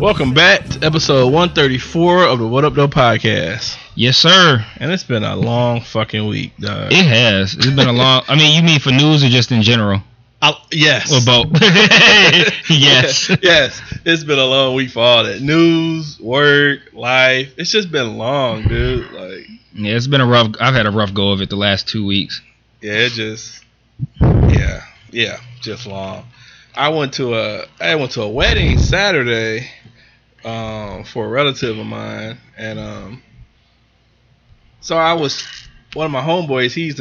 Welcome back to episode 134 of the What Up Though podcast. Yes, sir. And it's been a long fucking week, dog. It has. It's been a long... I mean, you mean for news or just in general? Yes. Or both? Yes. Yes. It's been a long week for all that. News, work, life. It's just been long, dude. Like, yeah, it's been a rough... I've had a rough go of it the last 2 weeks. Yeah, it just... Yeah. Yeah. Just long. I went to a wedding Saturday for a relative of mine, and so I was one of my homeboys. He's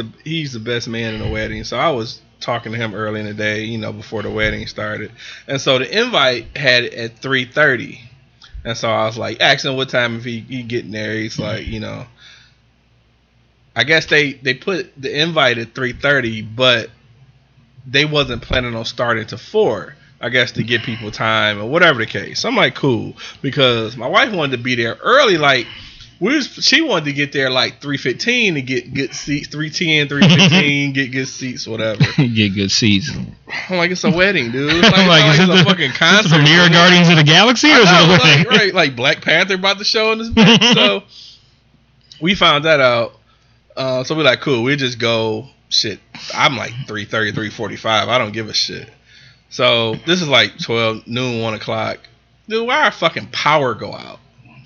the best man in the wedding, so I was talking to him early in the day, you know, before the wedding started. And so the invite had it at 3:30, and so I was like asking him what time if he getting there. He's like, you know, I guess they put the invite at 3:30, but they wasn't planning on starting to 4, I guess, to give people time or whatever the case. I'm like, cool, because my wife wanted to be there early. Like, she wanted to get there like 3:15 to get good seats, 3:10, 3:15, get good seats, whatever. Get good seats. I'm like, it's a wedding, dude. It's like, it's a fucking concert. Is this premiere of Guardians of the Galaxy, or is it a wedding? Like, right, like Black Panther about to show in this bitch. So we found that out. So we're like, cool, we just go. Shit, I'm like 3:30, 3:45. I don't give a shit. So this is like 12 noon, 1 o'clock. Dude, why our fucking power go out?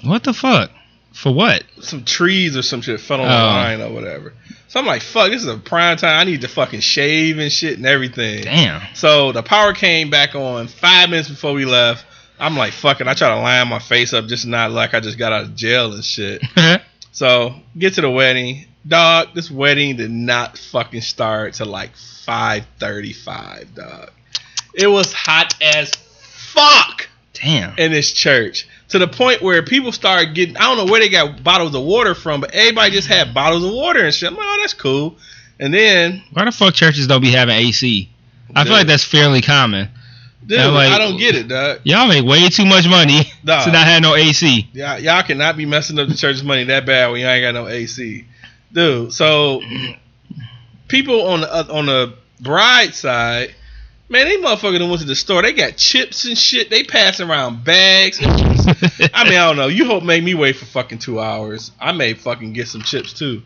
What the fuck? For what? Some trees or some shit funnel line or whatever. So I'm like, fuck, this is a prime time. I need to fucking shave and shit and everything. Damn. So the power came back on 5 minutes before we left. I'm like, fuck it. I try to line my face up, just not like I just got out of jail and shit. So get to the wedding. Dog, this wedding did not fucking start till like 5:35, dog. It was hot as fuck. Damn. In this church. To the point where people started getting, I don't know where they got bottles of water from, but everybody just had bottles of water and shit. I'm like, oh, that's cool. And then... Why the fuck churches don't be having AC? I feel like that's fairly common. Dude, like, I don't get it, dog. Y'all make way too much money to not have no AC. Y'all cannot be messing up the church's money that bad when y'all ain't got no AC. Dude, so people on the bride side, man, they motherfuckers done went to the store. They got chips and shit. They passing around bags. I mean, I don't know. You hope made me wait for fucking 2 hours. I may fucking get some chips too.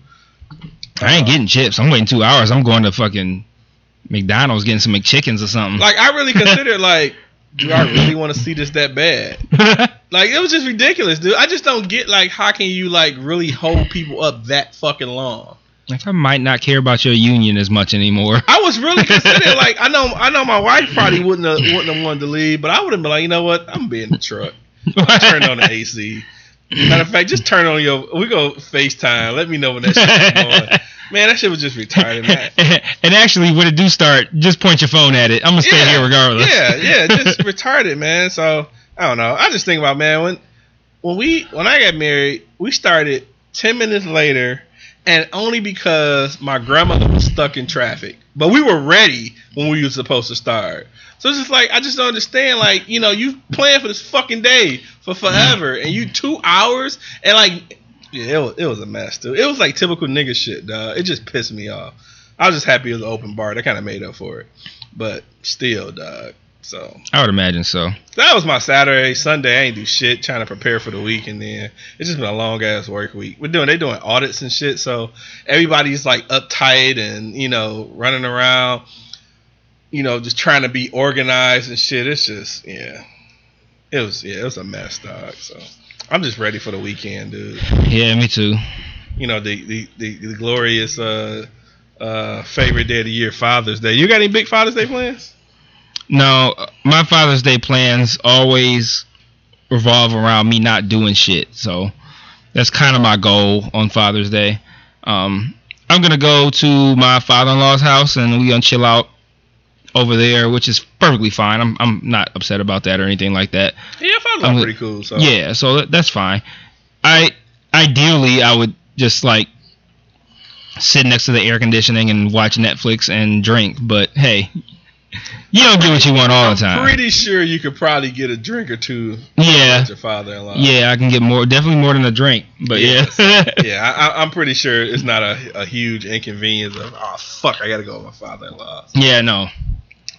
I ain't getting chips. I'm waiting 2 hours. I'm going to fucking McDonald's getting some McChickens or something. Like, I really considered like, do I really want to see this that bad? Like, it was just ridiculous, dude. I just don't get, like, how can you, like, really hold people up that fucking long? Like, I might not care about your union as much anymore. I was really considering, like, I know my wife probably wouldn't have wanted to leave, but I would have been like, you know what? I'm gonna be in the truck. I turned on the AC. Matter of fact, just turn on we go FaceTime. Let me know when that shit's going. Man, that shit was just retarded, man. And actually, when it do start, just point your phone at it. I'm going to stay here regardless. Yeah, just retarded, man. So, I don't know. I just think about, man, when I got married, we started 10 minutes later, and only because my grandmother was stuck in traffic. But we were ready when we were supposed to start. So it's just like, I just don't understand, like, you know, you planned for this fucking day for forever, and you 2 hours, and like... Yeah, it was a mess, dude. It was like typical nigga shit, dog. It just pissed me off. I was just happy it was an open bar. That kind of made up for it. But still, dog. So I would imagine so. That was my Saturday. Sunday, I ain't do shit, trying to prepare for the week. And then it's just been a long-ass work week. They're doing audits and shit. So everybody's like uptight and, you know, running around, you know, just trying to be organized and shit. It's just, yeah. It was a mess, dog. So. I'm just ready for the weekend, dude. Yeah, me too. You know, the glorious favorite day of the year, Father's Day. You got any big Father's Day plans? No, my Father's Day plans always revolve around me not doing shit. So that's kind of my goal on Father's Day. I'm going to go to my father-in-law's house, and we're going to chill out over there, which is perfectly fine. I'm not upset about that or anything like that. Yeah, I found that pretty cool. So. Yeah, so that's fine. I ideally, I would just like sit next to the air conditioning and watch Netflix and drink. But hey, you don't get what you want all the time. I'm pretty sure you could probably get a drink or two. Yeah. Your father-in-law. Yeah, I can get more, definitely more than a drink. But yeah. Yeah, I'm pretty sure it's not a huge inconvenience of, oh, fuck, I got to go with my father-in-law. Yeah, no.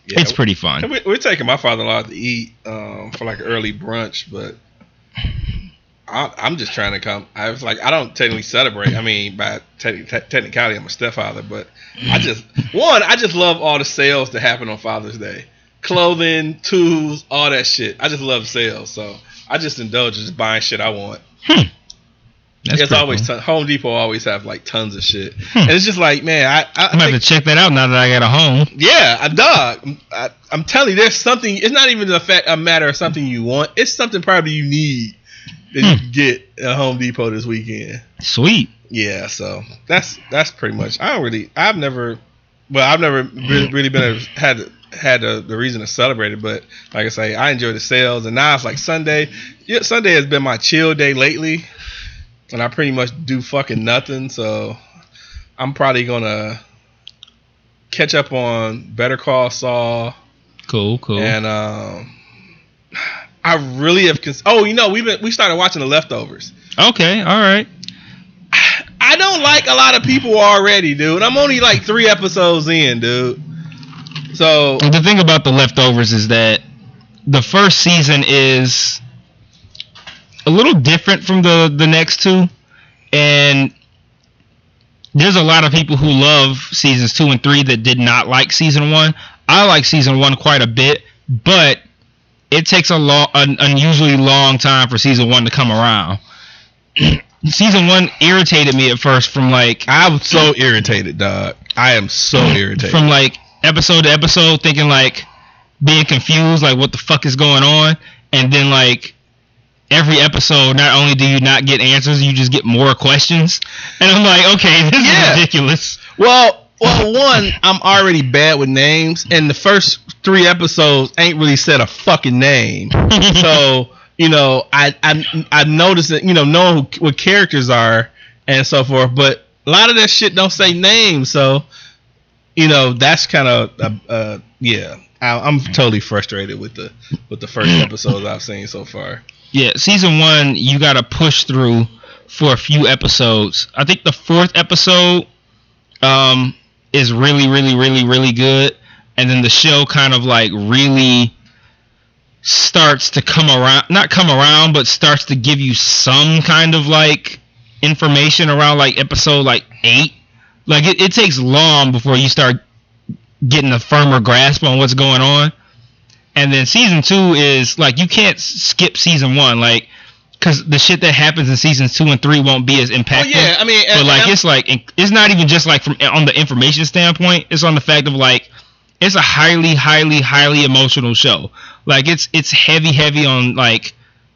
Yeah, it's pretty fun. We're taking my father-in-law to eat for like early brunch, but I'm just trying to come. I was like, I don't technically celebrate. I mean, by technicality, I'm a stepfather, but I just love all the sales that happen on Father's Day. Clothing, tools, all that shit. I just love sales, so I just indulge in just buying shit I want. It's always cool. Home Depot always have like tons of shit, and it's just like, man, I'm gonna have to check that out now that I got a home. Yeah, I'm telling you, there's something. It's not even a matter of something you want. It's something probably you need that you can get at Home Depot this weekend. Sweet. Yeah, so that's pretty much. I've never really been had the reason to celebrate it, but like I say, I enjoy the sales, and now it's like Sunday. Yeah, Sunday has been my chill day lately. And I pretty much do fucking nothing, so I'm probably gonna catch up on Better Call Saul. Cool. And I really have. We started watching The Leftovers. Okay, all right. I don't like a lot of people already, dude. I'm only like 3 episodes in, dude. So the thing about The Leftovers is that the first season is a little different from the next two, and there's a lot of people who love seasons 2 and 3 that did not like season 1. I like season 1 quite a bit, but it takes an unusually long time for season 1 to come around. Season 1 irritated me at first. I'm so irritated, dog. I am so irritated from like episode to episode, thinking like being confused, like what the fuck is going on, and then like. Every episode, not only do you not get answers, you just get more questions. And I'm like, okay, this is ridiculous. Well, one, I'm already bad with names, and the first 3 episodes ain't really said a fucking name. So, you know, I noticed that, you know, knowing what characters are and so forth, but a lot of that shit don't say names. So, you know, that's kind of, yeah, I'm totally frustrated with the first episodes I've seen so far. Yeah, season 1, you gotta push through for a few episodes. I think the 4th episode is really, really, really, really good, and then the show kind of like really starts to but starts to give you some kind of like information around like episode like 8. Like it takes long before you start getting a firmer grasp on what's going on. And then season 2 is like, you can't skip season 1, like, because the shit that happens in seasons 2 and 3 won't be as impactful. Oh, yeah, I mean, but like it's like it's not even just like from on the information standpoint. It's on the fact of like it's a highly, highly, highly emotional show. Like it's heavy on like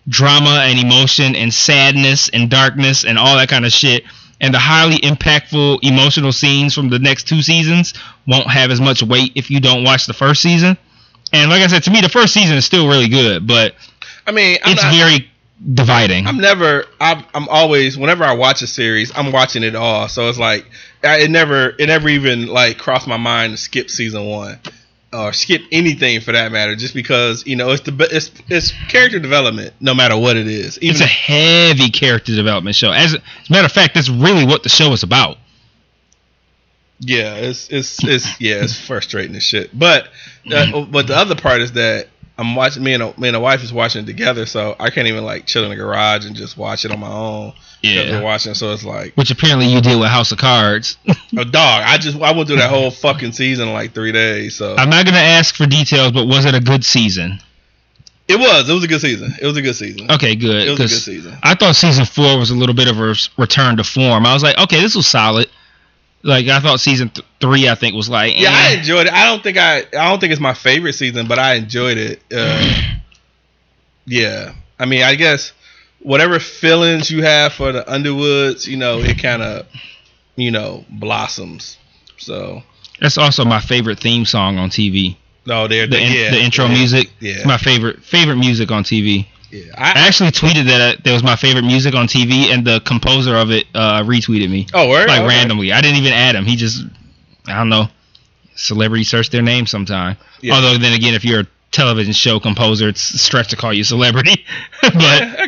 drama and emotion and sadness and darkness and all that kind of shit. And the highly impactful emotional scenes from the next 2 seasons won't have as much weight if you don't watch the first season. And like I said, to me, the first season is still really good, but I mean, very dividing. I'm always, whenever I watch a series, I'm watching it all. So it's like, it never even like crossed my mind to skip season 1 or skip anything for that matter, just because, you know, it's character development, no matter what it is. Even it's a heavy character development show. As a matter of fact, that's really what the show is about. Yeah, it's frustrating as shit. But the other part is that I'm watching. Me and a wife is watching it together, so I can't even like chill in the garage and just watch it on my own. Yeah, we're watching, so it's like. Which apparently you did with House of Cards. Oh, dog! I went through that whole fucking season in like 3 days. So I'm not gonna ask for details, but was it a good season? It was. It was a good season. Okay, good. It was a good season. I thought season 4 was a little bit of a return to form. I was like, okay, this was solid. Like I thought season 3, I think was like I enjoyed it. I don't think it's my favorite season, but I enjoyed it. Yeah, I mean, I guess whatever feelings you have for the Underwoods, you know, it kind of, you know, blossoms. So that's also my favorite theme song on TV. The intro music. Yeah, it's my favorite music on TV. I actually tweeted that there was my favorite music on TV, and the composer of it retweeted me. Oh, word? Like, okay. Randomly. I didn't even add him. He just, I don't know, celebrity search their name sometime. Yeah. Although, then again, if you're a television show composer, it's a stretch to call you celebrity. But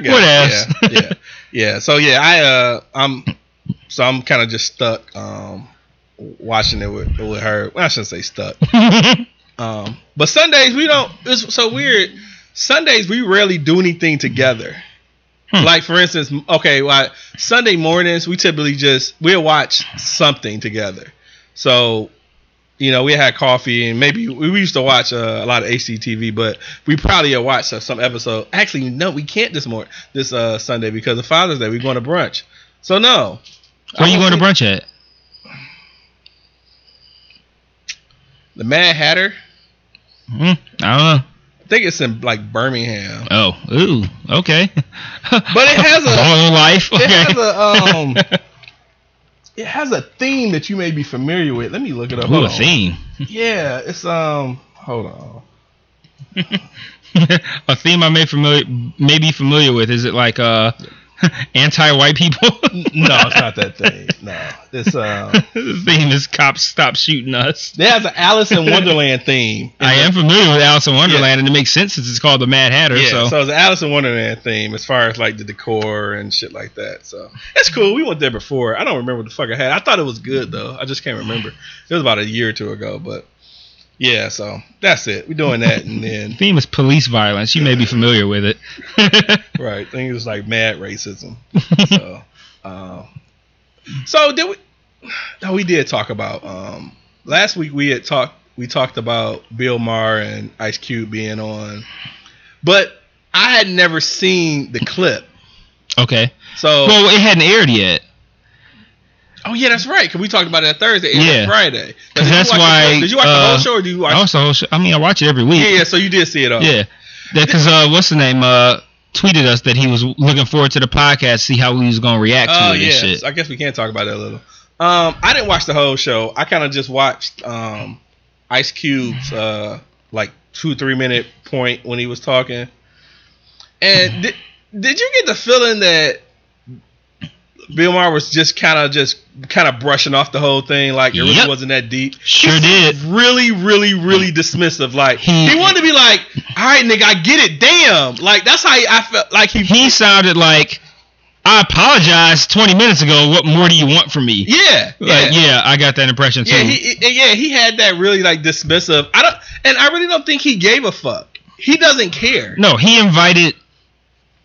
whatever. Yeah. So yeah, I'm kind of just stuck watching it with her. Well, I shouldn't say stuck. But Sundays we don't. It's so weird. Sundays we rarely do anything together. Like, for instance, Sunday mornings we typically we'll watch something together. So, you know, we had coffee and maybe we used to watch a lot of HGTV, but we probably watched some episode. Actually, no, we can't this Sunday because of Father's Day. We're going to brunch. So no. Where are you going to brunch at? The Mad Hatter. I don't know. I think it's in like Birmingham. Oh, ooh, okay. But it has a long life. Okay. It has a theme that you may be familiar with. Let me look it up. Ooh, a theme. Yeah, it's Hold on. A theme I may be familiar with. Is it like anti-white people? No, it's not that thing. No, this the theme is cops stop shooting us. There's an Alice in Wonderland theme. I am familiar with Alice in Wonderland, and it makes sense since it's called the Mad Hatter. Yeah, so it's an Alice in Wonderland theme as far as like the decor and shit like that. So it's cool. We went there before. I don't remember what the fuck I had. I thought it was good though. I just can't remember. It was about a year or two ago, but. Yeah, so that's it. We're doing that, and then theme is police violence. You may be familiar with it, right? I think it was like mad racism. So, did we? No, we did talk about last week. We had talked. We talked about Bill Maher and Ice Cube being on, but I had never seen the clip. Okay. So, well, it hadn't aired yet. Oh yeah, that's right. Cause we talked about it on Thursday and Friday. Cause that's why. Did you watch the whole show? Or do you watch? I watched the whole show. I mean, I watch it every week. Yeah. So you did see it all. Yeah. Because what's the name? Tweeted us that he was looking forward to the podcast, see how we was gonna react to it and shit. So I guess we can talk about it a little. I didn't watch the whole show. I kind of just watched Ice Cube's like 2-3 minute point when he was talking. And did you get the feeling that Bill Maher was just kind of brushing off the whole thing, like it really wasn't that deep? Sure did. Really, really, really dismissive. Like he wanted to be like, "All right, nigga, I get it. Damn." Like that's how I felt. Like he sounded like, "I apologized 20 minutes ago. What more do you want from me?" Yeah, like I got that impression too. He had that really like dismissive. I really don't think he gave a fuck. He doesn't care. No, he invited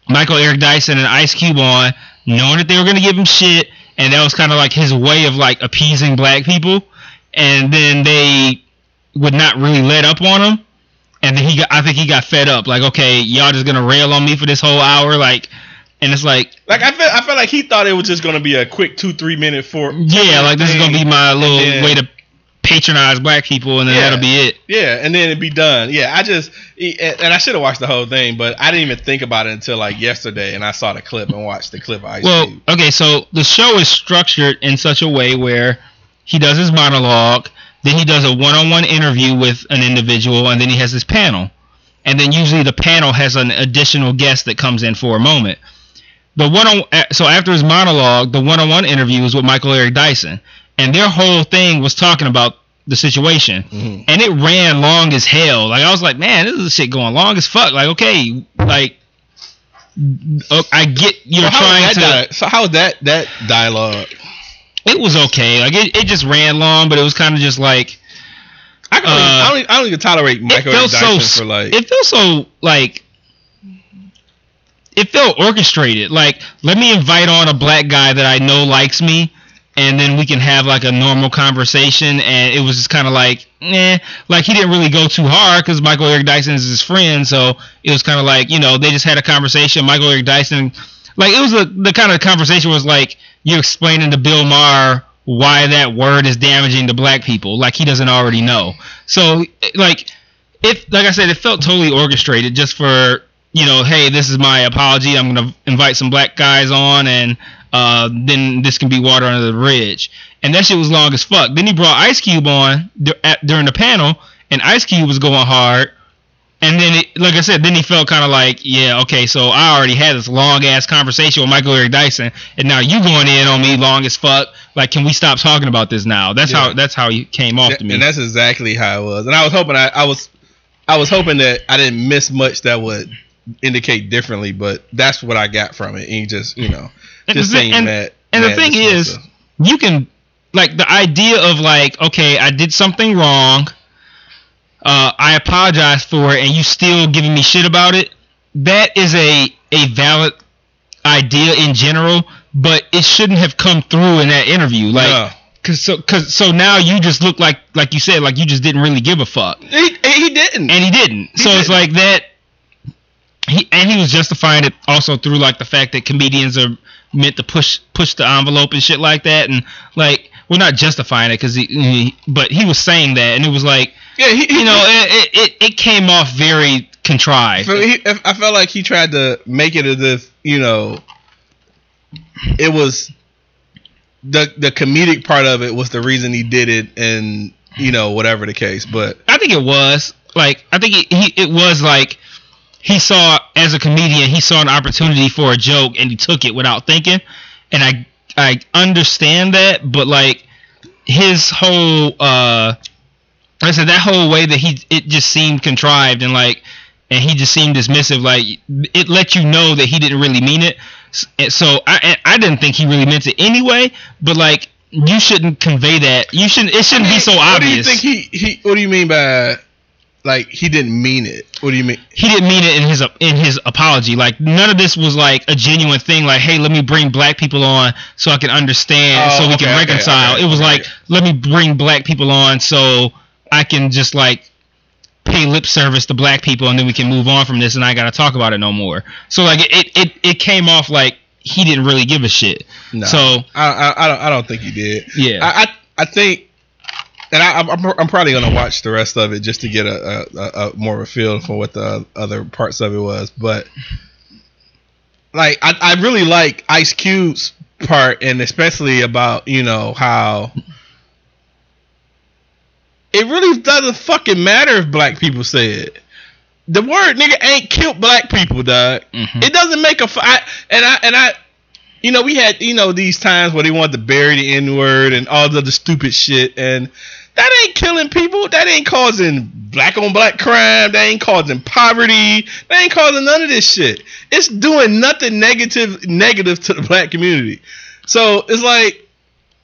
Michael Eric Dyson and Ice Cube on, knowing that they were going to give him shit, and that was kind of like his way of like appeasing black people, and then they would not really let up on him, and then I think he got fed up, like, okay, y'all just going to rail on me for this whole hour, like, and it's like I felt like he thought it was just going to be a quick 2-3 minute like this is going to be my little way to patronize black people, and then that'll be it. Yeah, and then it'd be done. Yeah, I should have watched the whole thing, but I didn't even think about it until like yesterday, and I saw the clip and watched the clip. Okay, so the show is structured in such a way where he does his monologue, then he does a one-on-one interview with an individual, and then he has this panel, and then usually the panel has an additional guest that comes in for a moment. So after his monologue, the one-on-one interview is with Michael Eric Dyson. And their whole thing was talking about the situation. Mm-hmm. And it ran long as hell. Like, I was like, man, this is shit going long as fuck. Like, okay, like, I get you're trying to... So how was that dialogue? It was okay. Like, it just ran long, but it was kind of just like... I don't even tolerate Michael Eric Dyson for, like... It felt so, like... It felt orchestrated. Like, let me invite on a black guy that I know likes me, and then we can have like a normal conversation, and it was just kind of like, like he didn't really go too hard because Michael Eric Dyson is his friend, so it was kind of like, you know, they just had a conversation. Michael Eric Dyson, like, it was the kind of conversation was like you're explaining to Bill Maher why that word is damaging to black people, like he doesn't already know. So like I said, it felt totally orchestrated just for, you know, hey, this is my apology. I'm gonna invite some black guys on, and then this can be water under the bridge. And that shit was long as fuck. Then he brought Ice Cube on during the panel, and Ice Cube was going hard, And then, like I said, then he felt kind of like, yeah, okay, so I already had this long-ass conversation with Michael Eric Dyson, and now you going in on me long as fuck. Like, can we stop talking about this now? That's how he came off to me. And that's exactly how it was. And I was hoping I was hoping that I didn't miss much that would indicate differently, but that's what I got from it. And just, you know, just saying that. And the thing is, you can, like, the idea of, like, okay, I did something wrong. I apologize for it, and you still giving me shit about it. That is a valid idea in general, but it shouldn't have come through in that interview. Like, yeah. cause so now you just look like you said, like you just didn't really give a fuck. He didn't. So it's like that. He was justifying it also through like the fact that comedians are meant to push the envelope and shit like that, and like we're not justifying it because but he was saying that, and it was like. Yeah, it came off very contrived. I felt like he tried to make it as if, you know, it was the comedic part of it was the reason he did it, and you know, whatever the case. But I think it was like he saw, as a comedian, he saw an opportunity for a joke and he took it without thinking. And I understand that, but like his whole I said that whole way that it just seemed contrived and like, and he just seemed dismissive. Like it let you know that he didn't really mean it. So I didn't think he really meant it anyway. But like, you shouldn't convey that. You shouldn't. It shouldn't be so obvious. What do you think what do you mean by like he didn't mean it? What do you mean? He didn't mean it in his apology. Like none of this was like a genuine thing. Like, hey, let me bring black people on so I can understand, so we can reconcile. It was like, let me bring black people on so I can just like pay lip service to black people and then we can move on from this and I gotta talk about it no more. So like it came off like he didn't really give a shit. No, so I don't think he did. Yeah, I think, and I'm probably gonna watch the rest of it just to get a more of a feel for what the other parts of it was. But like I really like Ice Cube's part, and especially about, you know, how it really doesn't fucking matter if black people say it. The word nigga ain't killed black people, dog. Mm-hmm. It doesn't make a fight. And I, you know, we had, you know, these times where they wanted to bury the N-word and all the other stupid shit. And that ain't killing people. That ain't causing black on black crime. That ain't causing poverty. That ain't causing none of this shit. It's doing nothing negative to the black community. So it's like,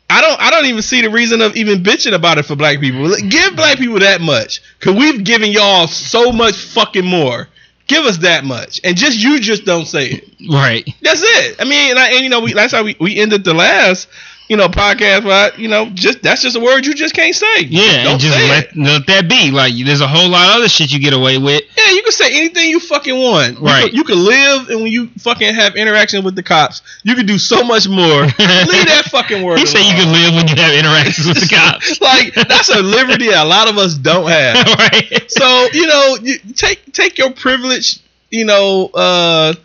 I don't even see the reason of even bitching about it for black people. Give black people that much, cause we've given y'all so much fucking more. Give us that much, and you just don't say it. Right. That's it. I mean, and you know, that's how we ended the last, you know, podcast. Where that's just a word you just can't say. Yeah, don't say it. Let that be. Like, there's a whole lot of other shit you get away with. Yeah, you can say anything you fucking want. Right. You can live, and when you fucking have interaction with the cops, you can do so much more. Leave that fucking word. You say you can live when you have interactions with the cops. Like, that's a liberty a lot of us don't have. Right. So, you know, you take your privilege. You know,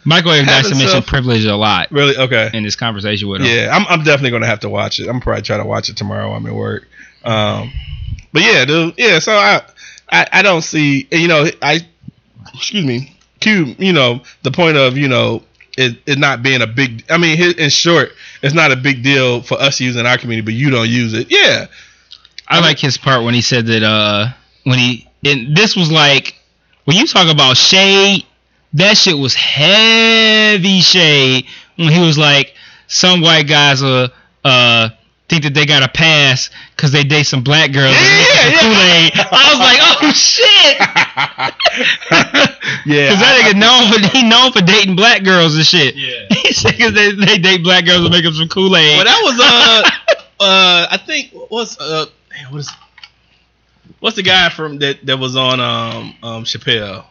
Michael Eric Dyson mentioned privilege a lot. Really? Okay. In this conversation with him. Yeah, I'm definitely gonna have to watch it. I'm probably try to watch it tomorrow while I'm at work. But yeah, dude. Yeah. So I don't see. You know, Cube. You know, the point of, you know, it not being a big. I mean, in short, it's not a big deal for us using our community, but you don't use it. Yeah. I like his part when he said that. And this was like when you talk about shade. That shit was heavy shade when he was like, some white guys think that they got a pass because they date some black girls. Yeah. Kool-Aid. I was like, oh shit. Yeah. Because that nigga known for dating black girls and shit. Yeah. Because they date black girls and make them some Kool-Aid. Well, that was I think what's the guy from that was on Chappelle.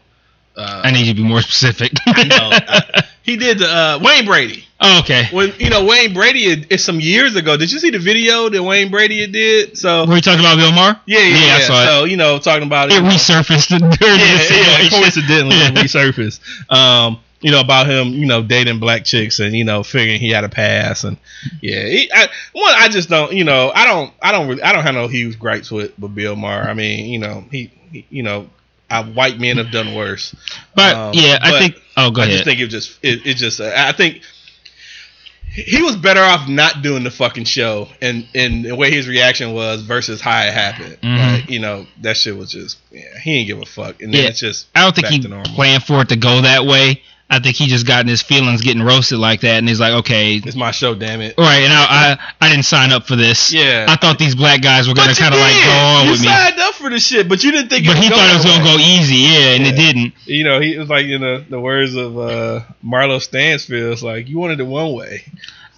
I need you to be more specific. I know. He did the Wayne Brady. Oh, okay. When, you know, Wayne Brady is some years ago. Did you see the video that Wayne Brady did? So were you talking about Bill Maher? Yeah. I saw so, you know, talking about it resurfaced during the coincidentally resurfaced. You know, about him, you know, dating black chicks and, you know, figuring he had a pass and yeah. I just don't, you know, I don't have no huge gripes with Bill Maher. I mean, you know, he you know. white men have done worse. But I think. I just think I think he was better off not doing the fucking show, and the way his reaction was versus how it happened. Mm-hmm. Like, you know, that shit was just, he didn't give a fuck. And then it's just, I don't think he planned for it to go that way. I think he just got in his feelings getting roasted like that, and he's like, okay. It's my show, damn it. Right, and I didn't sign up for this. Yeah. I thought these black guys were going to kind of like go on with me. You signed up for this shit, but you didn't think it was going to go. But he thought it was going to go easy, and it didn't. You know, he was like, in the words of Marlo Stansfield, it's like, you wanted it one way.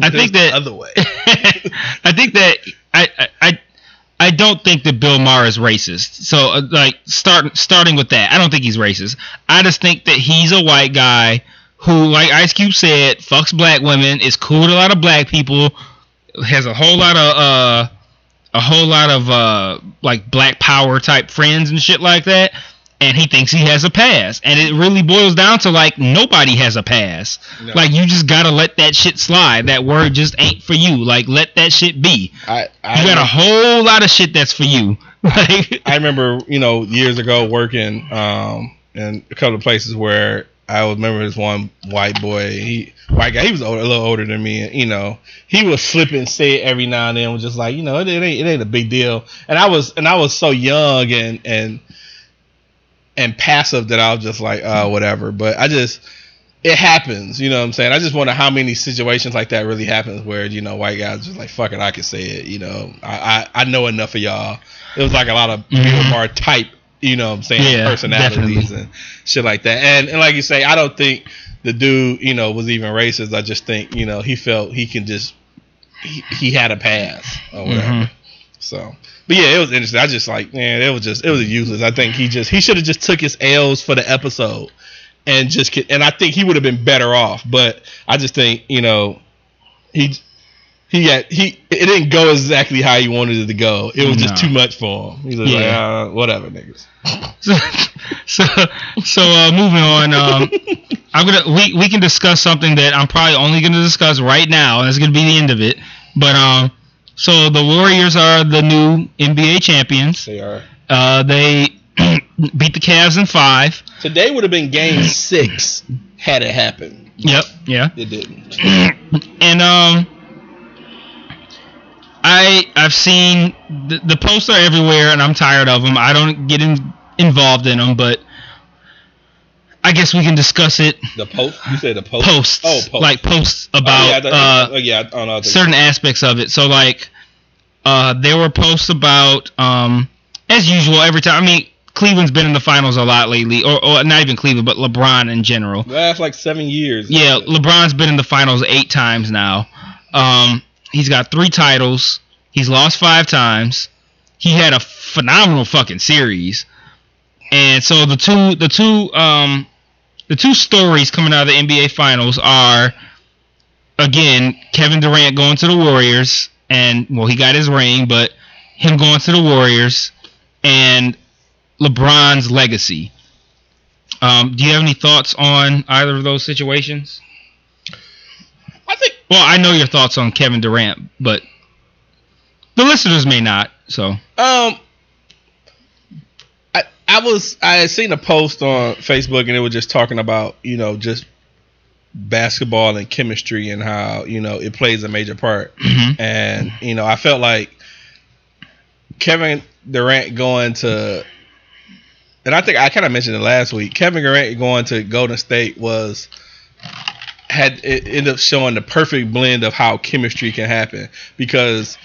I think that. The other way. I think that. I don't think that Bill Maher is racist. So, starting with that, I don't think he's racist. I just think that he's a white guy who, like Ice Cube said, fucks black women, is cool with a lot of black people, has a whole lot of black power type friends and shit like that, and he thinks he has a pass. And it really boils down to, like, nobody has a pass. No. Like, you just gotta let that shit slide. That word just ain't for you. Like, let that shit be. You got a whole lot of shit that's for you. I remember, you know, years ago working in a couple of places where I remember this one white guy, he was a little older than me, and, you know, he would slip and say it every now and then, was just like, you know, it ain't a big deal. And I was so young and passive that I was just like, whatever. But it happens, you know what I'm saying? I just wonder how many situations like that really happens where, you know, white guys just like, fuck it, I can say it, you know. I know enough of y'all. It was like a lot of Bill Maher type, you know what I'm saying, personalities definitely. And shit like that. And like you say, I don't think the dude, you know, was even racist. I just think, you know, he felt he can just, he had a pass or whatever. Mm-hmm. So, but yeah, it was interesting. I just like, man, it was useless. I think he should have just took his L's for the episode and I think he would have been better off. But I just think, you know, it didn't go exactly how he wanted it to go. It was just too much for him. He was like, whatever, niggas. So, moving on, we can discuss something that I'm probably only going to discuss right now, and it's going to be the end of it. But, so the Warriors are the new NBA champions. They are. They beat the Cavs in 5. Today would have been game 6 had it happened. Yep. Yeah. It didn't. And I've seen the posts are everywhere, and I'm tired of them. I don't get involved in them, but I guess we can discuss it. The post? You said the post? Posts. Oh, posts. Like posts about certain aspects of it. So, like, there were posts about, as usual, every time. I mean, Cleveland's been in the finals a lot lately. Or not even Cleveland, but LeBron in general. That's like 7 years. Yeah, LeBron's been in the finals 8 times now. He's got 3 titles. He's lost 5 times. He had a phenomenal fucking series. And so the two stories coming out of the NBA Finals are, again, Kevin Durant going to the Warriors, and, well, he got his ring, but him going to the Warriors, and LeBron's legacy. Do you have any thoughts on either of those situations? I know your thoughts on Kevin Durant, but the listeners may not, so. I had seen a post on Facebook, and it was just talking about, you know, just basketball and chemistry and how, you know, it plays a major part. Mm-hmm. And, you know, I felt like Kevin Durant going to, and I think I kind of mentioned it last week, Kevin Durant going to Golden State ended up showing the perfect blend of how chemistry can happen, because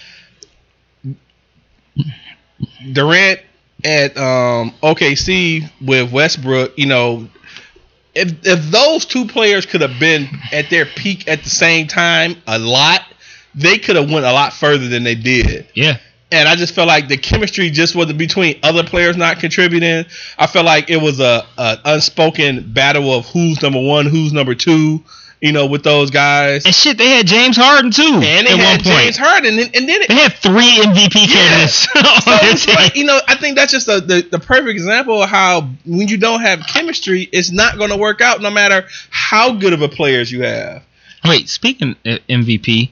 Durant at OKC with Westbrook, you know, if those two players could have been at their peak at the same time a lot, they could have went a lot further than they did. Yeah. And I just felt like the chemistry just wasn't between other players not contributing. I felt like it was an unspoken battle of who's number one, who's number two, you know, with those guys. And shit, they had James Harden too. And they had James Harden, and then they had 3 MVP candidates. Yeah. So it's like, you know, I think that's just the perfect example of how when you don't have chemistry, it's not going to work out no matter how good of a players you have. Wait, speaking of MVP,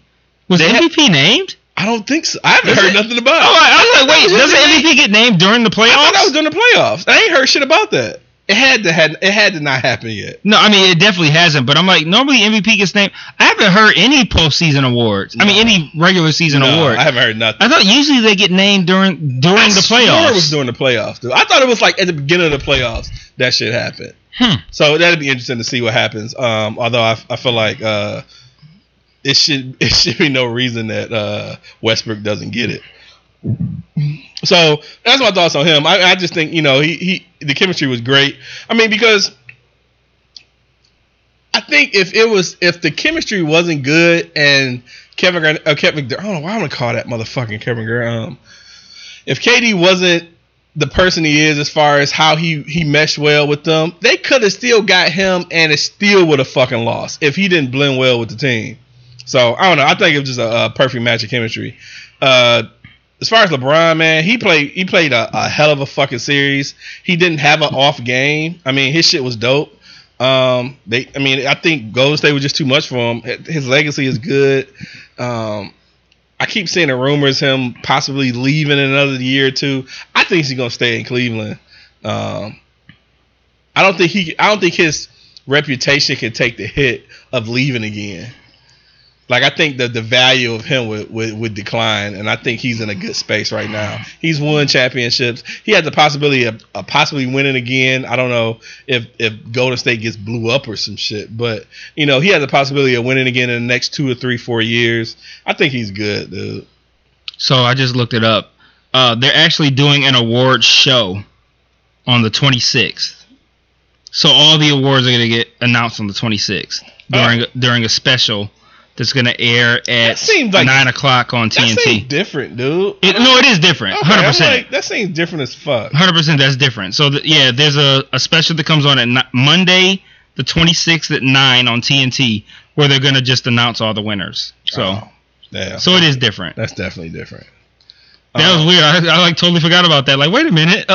was MVP named? I don't think so. I haven't heard nothing about it. I'm like, wait, doesn't anything get named during the playoffs? I thought that was during the playoffs. I ain't heard shit about that. It had to not happen yet. No, I mean, it definitely hasn't. But I'm like, normally MVP gets named. I haven't heard any postseason awards. No. I mean, any regular season award. I haven't heard nothing. I thought usually they get named during the playoffs. Sure, it was during the playoffs, dude. I thought it was like at the beginning of the playoffs that shit happened. So that'd be interesting to see what happens. Although I feel like it should be no reason that Westbrook doesn't get it. So that's my thoughts on him. I just think, you know, the chemistry was great. I mean, because I think if the chemistry wasn't good and Kevin Durant, I don't know why I'm gonna call that motherfucking Kevin Durant. If KD wasn't the person he is as far as how he meshed well with them, they could have still got him and it still would have fucking lost if he didn't blend well with the team. So I don't know. I think it was just a perfect match of chemistry. As far as LeBron, man, he played a hell of a fucking series. He didn't have an off game. I mean, his shit was dope. I think Golden State was just too much for him. His legacy is good. I keep seeing the rumors him possibly leaving in another year or two. I think he's gonna stay in Cleveland. I don't think his reputation can take the hit of leaving again. Like, I think that the value of him would decline, and I think he's in a good space right now. He's won championships. He has the possibility of possibly winning again. I don't know if Golden State gets blew up or some shit, but, you know, he has the possibility of winning again in the next 2 or 3, 4 years. I think he's good, dude. So I just looked it up. They're actually doing an award show on the 26th. So all the awards are going to get announced on the 26th during a special that's going to air at 9 o'clock on TNT. That seems different, dude. No, it is different, okay, 100%. Like, that seems different as fuck. 100% that's different. So, there's a special that comes on at Monday, the 26th at 9 on TNT, where they're going to just announce all the winners. So it is different. That's definitely different. That was weird. I like totally forgot about that. Like, wait a minute.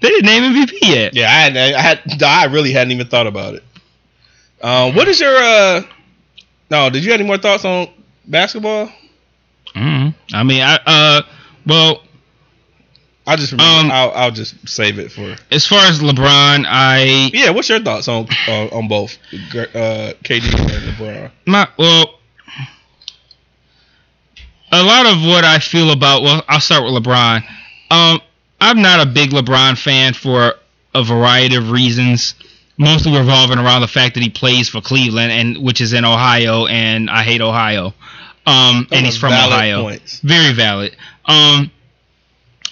They didn't name MVP yet. Yeah, I really hadn't even thought about it. What is your... did you have any more thoughts on basketball? I mean, I'll just remember, I'll just save it for. As far as LeBron, what's your thoughts on both KD and LeBron? A lot of what I feel about. Well, I'll start with LeBron. I'm not a big LeBron fan for a variety of reasons. Mostly revolving around the fact that he plays for Cleveland, which is in Ohio, and I hate Ohio. And he's from Ohio. Points. Very valid. I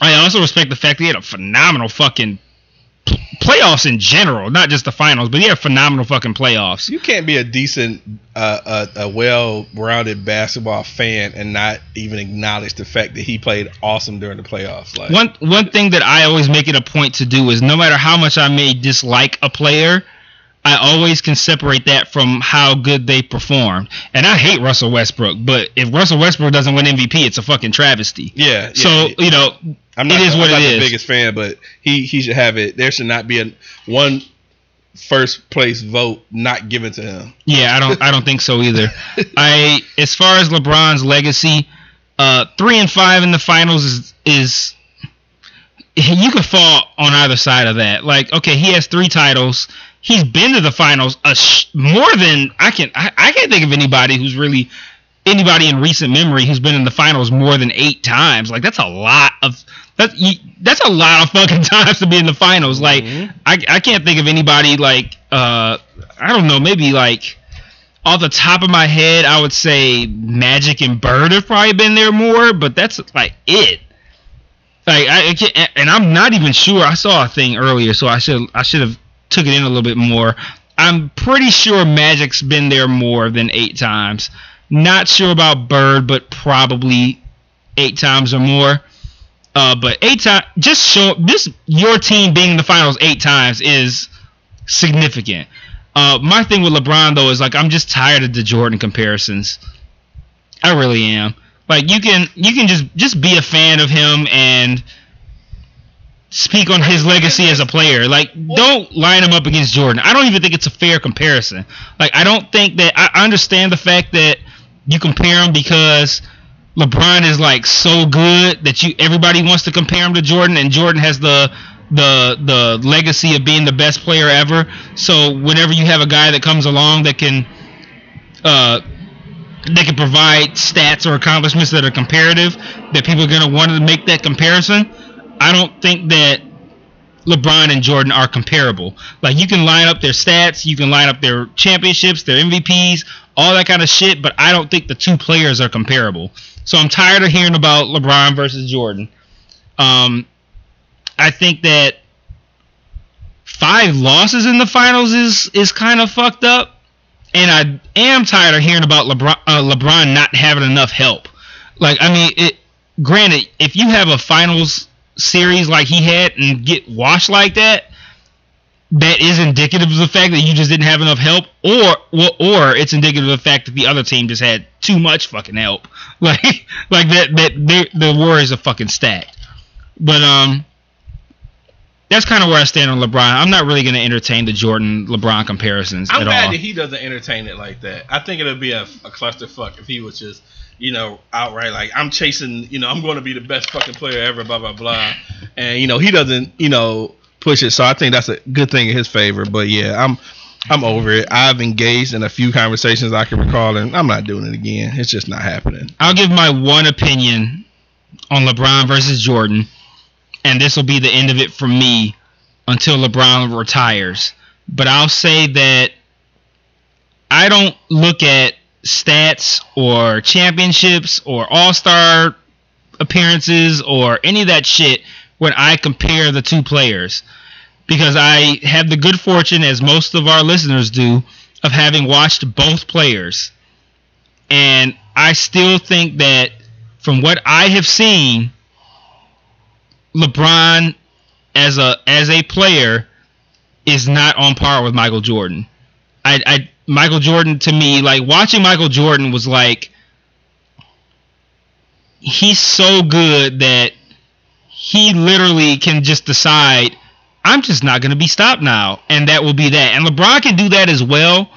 also respect the fact that he had a phenomenal fucking playoffs in general, not just the finals, but he had phenomenal fucking playoffs. You can't be a decent, a well-rounded basketball fan and not even acknowledge the fact that he played awesome during the playoffs. Like, one thing that I always make it a point to do is, no matter how much I may dislike a player, I always can separate that from how good they performed. And I hate Russell Westbrook, but if Russell Westbrook doesn't win MVP, it's a fucking travesty. Yeah. You know, I'm not the biggest fan, but he should have it. There should not be a one first place vote not given to him. Yeah, I don't think so either. As far as LeBron's legacy, 3-5 in the finals is you could fall on either side of that. Like, okay, he has 3 titles. He's been to the finals more than I can't think of anybody who's really anybody in recent memory who's been in the finals more than 8 times. Like, that's a lot of fucking times to be in the finals. Like, I can't think of anybody like I don't know, maybe like off the top of my head, I would say Magic and Bird have probably been there more, but that's like it. Like I can't, and I'm not even sure. I saw a thing earlier, so I should have took it in a little bit more. I'm pretty sure Magic's been there more than 8 times. Not sure about Bird, but probably 8 times or more. But 8 times, your team being in the finals 8 times is significant. My thing with LeBron though is like I'm just tired of the Jordan comparisons. I really am. Like you can just be a fan of him and speak on his legacy as a player. Like, don't line him up against Jordan. I don't even think it's a fair comparison. Like, I don't think that I understand the fact that you compare him because LeBron is like so good that everybody wants to compare him to Jordan, and Jordan has the legacy of being the best player ever. So whenever you have a guy that comes along that can provide stats or accomplishments that are comparative, that people are going to want to make that comparison. I don't think that LeBron and Jordan are comparable. Like, you can line up their stats, you can line up their championships, their MVPs, all that kind of shit, but I don't think the two players are comparable. So I'm tired of hearing about LeBron versus Jordan. I think that 5 losses in the finals is kind of fucked up. And I am tired of hearing about LeBron not having enough help. Like, I mean, granted, if you have a finals series like he had and get washed like that, that is indicative of the fact that you just didn't have enough help, or it's indicative of the fact that the other team just had too much fucking help. Like the Warriors are fucking stacked. But that's kind of where I stand on LeBron. I'm not really going to entertain the Jordan-LeBron comparisons at all. I'm glad that he doesn't entertain it like that. I think it would be a clusterfuck if he was just, outright like, I'm chasing, I'm going to be the best fucking player ever, blah, blah, blah. And, he doesn't, push it. So I think that's a good thing in his favor. But, yeah, I'm over it. I've engaged in a few conversations I can recall, and I'm not doing it again. It's just not happening. I'll give my one opinion on LeBron versus Jordan. And this will be the end of it for me until LeBron retires. But I'll say that I don't look at stats or championships or all-star appearances or any of that shit when I compare the two players. Because I have the good fortune, as most of our listeners do, of having watched both players. And I still think that from what I have seen, LeBron as a player is not on par with Michael Jordan. Michael Jordan, to me, like, watching Michael Jordan was like, he's so good that he literally can just decide, I'm just not going to be stopped now, and that will be that. And LeBron can do that as well,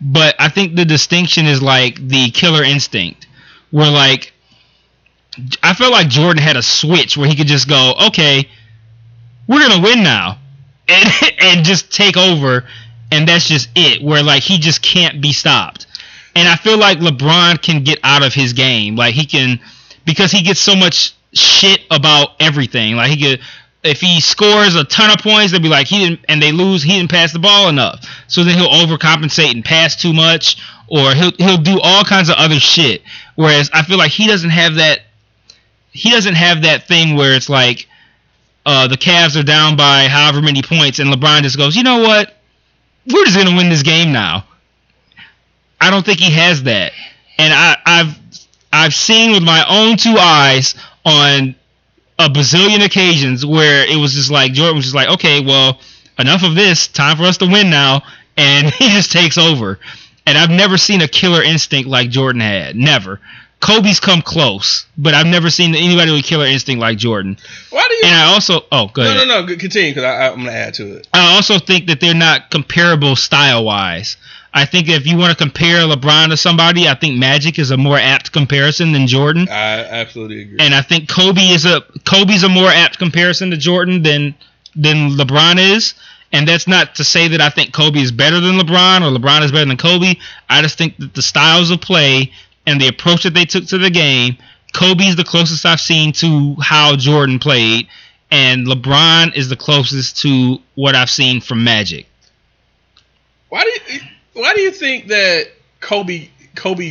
but I think the distinction is like the killer instinct, where, like, I felt like Jordan had a switch where he could just go, okay, we're going to win now, and just take over, and that's just it, where, like, he just can't be stopped. And I feel like LeBron can get out of his game. Like, he can, because he gets so much shit about everything. Like, he could, if he scores a ton of points, they'll be like, he didn't pass the ball enough. So then he'll overcompensate and pass too much, or he'll do all kinds of other shit. Whereas I feel like he doesn't have that. He doesn't have that thing where it's like the Cavs are down by however many points, and LeBron just goes, you know what? We're just going to win this game now. I don't think he has that. And I've seen with my own two eyes on a bazillion occasions where it was just like, Jordan was just like, okay, well, enough of this. Time for us to win now. And he just takes over. And I've never seen a killer instinct like Jordan had. Never. Kobe's come close, but I've never seen anybody with killer instinct like Jordan. Why do you? And I also, go ahead. No, continue, because I'm gonna add to it. I also think that they're not comparable style wise. I think if you want to compare LeBron to somebody, I think Magic is a more apt comparison than Jordan. I absolutely agree. And I think Kobe's a more apt comparison to Jordan than LeBron is. And that's not to say that I think Kobe is better than LeBron or LeBron is better than Kobe. I just think that the styles of play and the approach that they took to the game, Kobe's the closest I've seen to how Jordan played, and LeBron is the closest to what I've seen from Magic. Why do you think that Kobe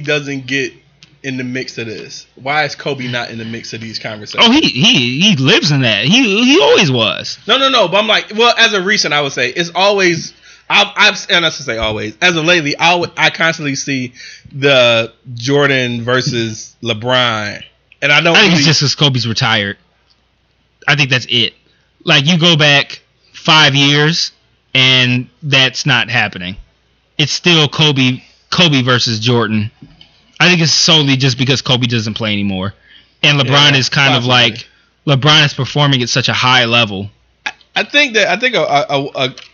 doesn't get in the mix of this? Why is Kobe not in the mix of these conversations? Oh, he lives in that. He always was. No. But I'm like, well, as of recent, I would say it's always. And I should say always. As of lately, I constantly see the Jordan versus LeBron, and I think it's just because Kobe's retired. I think that's it. Like, you go back 5 years, and that's not happening. It's still Kobe versus Jordan. I think it's solely just because Kobe doesn't play anymore, and LeBron is kind of like, LeBron is performing at such a high level. I think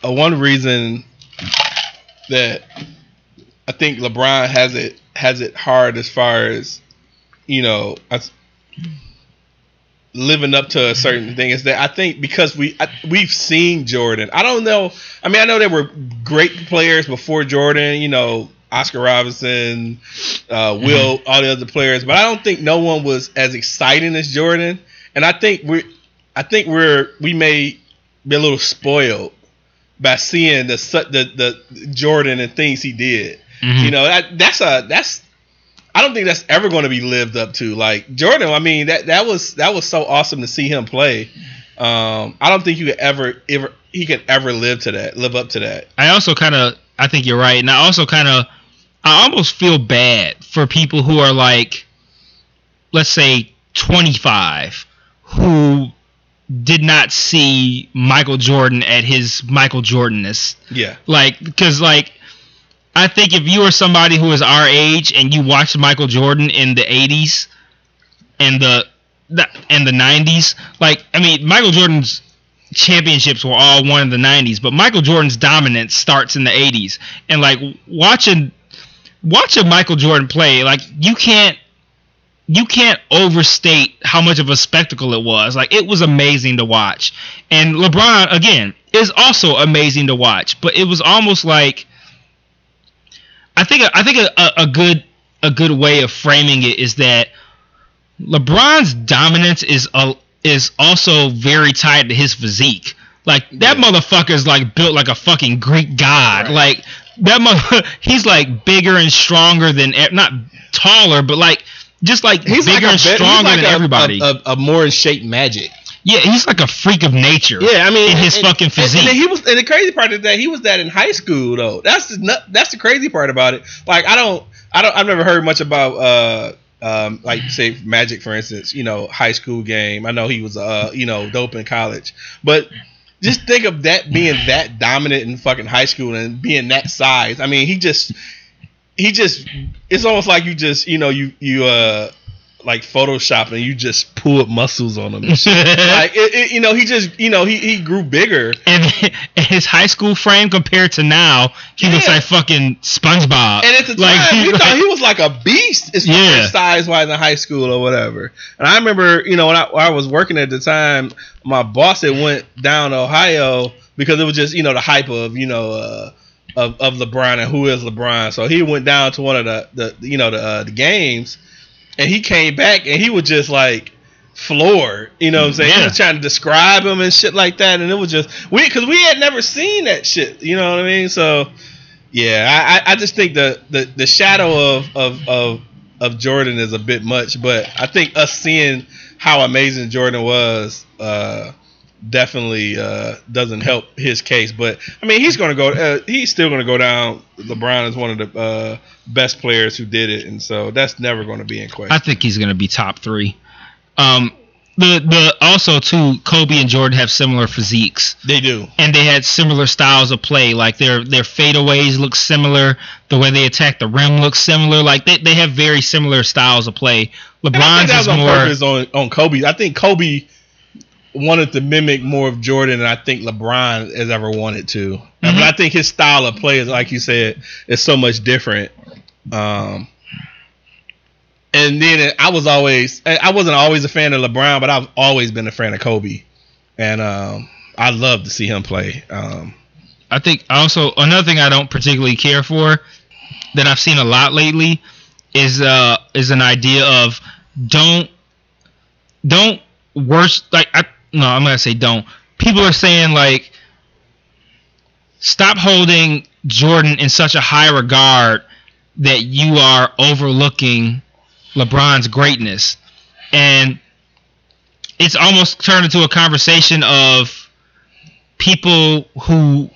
one reason that I think LeBron has it hard as far as you know, living up to a certain thing is that I think because we've seen Jordan. I don't know. I mean, I know there were great players before Jordan, you know, Oscar Robertson, Will, all the other players, but I don't think no one was as exciting as Jordan. And I think we may be a little spoiled by seeing the Jordan and things he did. Mm-hmm. You know, I don't think that's ever going to be lived up to. Like Jordan, I mean, that was so awesome to see him play. I don't think you could ever live up to that. I think you're right, and I almost feel bad for people who are like, let's say 25, who did not see Michael Jordan at his Michael Jordanness. Yeah. Like, because like, I think if you are somebody who is our age and you watched Michael Jordan in the 80s and the 90s, like, I mean, Michael Jordan's championships were all won in the 90s, but Michael Jordan's dominance starts in the 80s. And like watching Michael Jordan play, like you can't overstate how much of a spectacle it was. Like, it was amazing to watch. And LeBron, again, is also amazing to watch, but it was almost like, I think a good way of framing it is that LeBron's dominance is also very tied to his physique. Like, that motherfucker is like built like a fucking Greek god. Right. Like that he's like bigger and stronger than, not taller, but like just like he's bigger and stronger than everybody. A more in shape Magic. Yeah, he's like a freak of nature. Yeah, I mean, in his fucking physique. And the crazy part is that he was that in high school though. That's the crazy part about it. Like, I've never heard much about like, say, Magic, for instance, you know, high school game. I know he was, you know, dope in college. But just think of that being that dominant in fucking high school and being that size. I mean, he just, it's almost like you just, you know, you like Photoshop and you just pulled muscles on him and shit. Like, you know, he just, you know, he grew bigger. And his high school frame compared to now, he looks like fucking SpongeBob. And at the time, like, he thought he was like a beast size-wise in high school or whatever. And I remember, you know, when I was working at the time, my boss had went down to Ohio because it was just, you know, the hype of, you know, of LeBron and who is LeBron. So he went down to one of the games. And he came back and he was just like floored, you know what I'm saying? Yeah. He was trying to describe him and shit like that. And it was just, because we had never seen that shit, you know what I mean? So, yeah, I just think the shadow of Jordan is a bit much. But I think us seeing how amazing Jordan was definitely doesn't help his case. But, I mean, he's still going to go down. LeBron is one of the best players who did it, and so that's never going to be in question. I think he's going to be top three. Also too, Kobe and Jordan have similar physiques. They do, and they had similar styles of play. Like their fadeaways look similar. The way they attack the rim looks similar. Like they have very similar styles of play. LeBron's is more focused on Kobe. I think Kobe wanted to mimic more of Jordan than I think LeBron has ever wanted to. Mm-hmm. But I think his style of play is, like you said, is so much different. And then I wasn't always a fan of LeBron, but I've always been a fan of Kobe, and I love to see him play. I think also another thing I don't particularly care for that I've seen a lot lately is an idea of don't worse, like, I'm gonna say don't. People are saying, like, stop holding Jordan in such a high regard that you are overlooking LeBron's greatness. And it's almost turned into a conversation of people who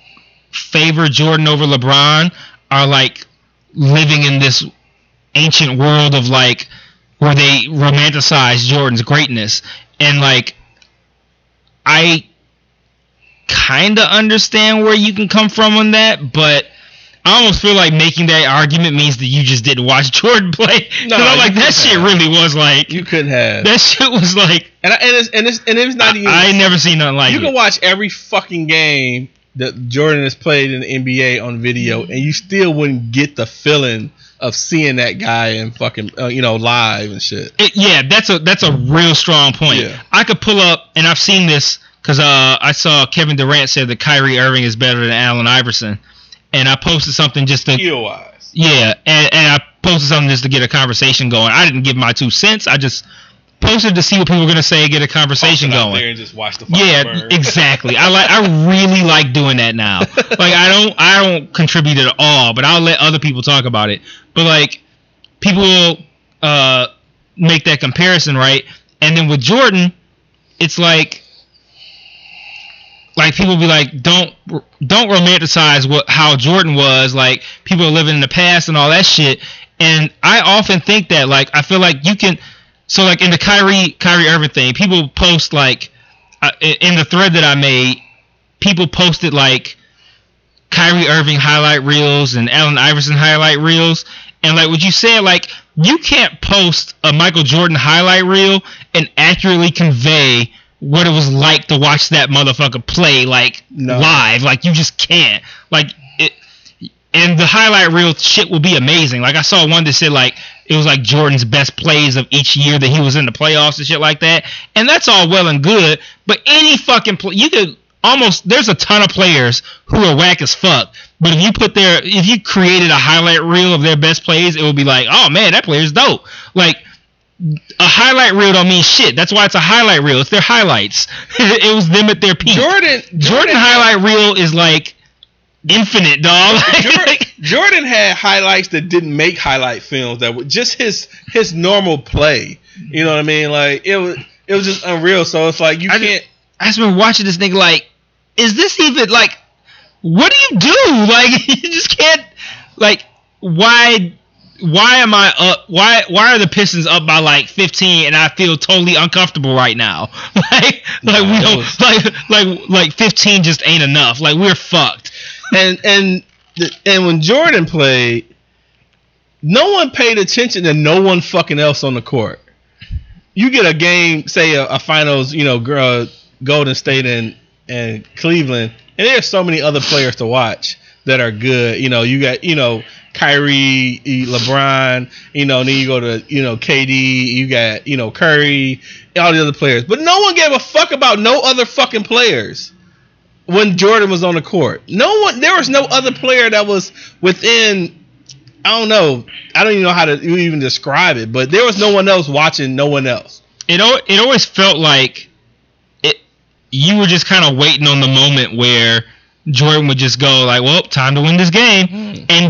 favor Jordan over LeBron are like living in this ancient world of like where they romanticize Jordan's greatness. And like, I kind of understand where you can come from on that, but I almost feel like making that argument means that you just didn't watch Jordan play. No, I'm like, that shit really was like, you couldn't have. That shit was like, and it's not even. I ain't never seen nothing like it. You can watch every fucking game that Jordan has played in the NBA on video, and you still wouldn't get the feeling of seeing that guy and fucking live and shit. That's a real strong point. Yeah. I could pull up, and I've seen this because I saw Kevin Durant said that Kyrie Irving is better than Allen Iverson, and I posted something just to skill-wise. Yeah, and I posted something just to get a conversation going. I didn't give my 2 cents. I just posted to see what people were gonna say, get a conversation going. There and just watch the bird. Exactly. I really like doing that now. Like I don't contribute at all, but I'll let other people talk about it. But like people will make that comparison, right? And then with Jordan, it's like people be like, don't romanticize how Jordan was. Like people are living in the past and all that shit. And I often think that I feel like you can. So, in the Kyrie Irving thing, people post, in the thread that I made, people posted, Kyrie Irving highlight reels and Allen Iverson highlight reels. And, what you said, you can't post a Michael Jordan highlight reel and accurately convey what it was like to watch that motherfucker play, live. You just can't. And the highlight reel shit will be amazing. I saw one that said, it was Jordan's best plays of each year that he was in the playoffs and shit like that. And that's all well and good, but any fucking play, you could almost, there's a ton of players who are whack as fuck. But if you if you created a highlight reel of their best plays, it would be oh man, that player's dope. A highlight reel don't mean shit. That's why it's a highlight reel. It's their highlights. It was them at their peak. Jordan highlight reel is infinite, dog. Jordan had highlights that didn't make highlight films. That were just his normal play. You know what I mean? It was just unreal. So it's you can't. I just been watching this nigga. Is this even what do you do? You just can't. Why am I up? Why are the Pistons up by 15 and I feel totally uncomfortable right now? We don't 15 just ain't enough. We're fucked. And when Jordan played, no one paid attention to no one fucking else on the court. You get a game, say a finals, Golden State and Cleveland, and there's so many other players to watch that are good. You got Kyrie, LeBron, then you go to KD, you got Curry, all the other players, but no one gave a fuck about no other fucking players when Jordan was on the court. There was no other player that was within. I don't even know how to even describe it, but there was no one else watching no one else. It always felt you were just kind of waiting on the moment where Jordan would just go well, time to win this game, and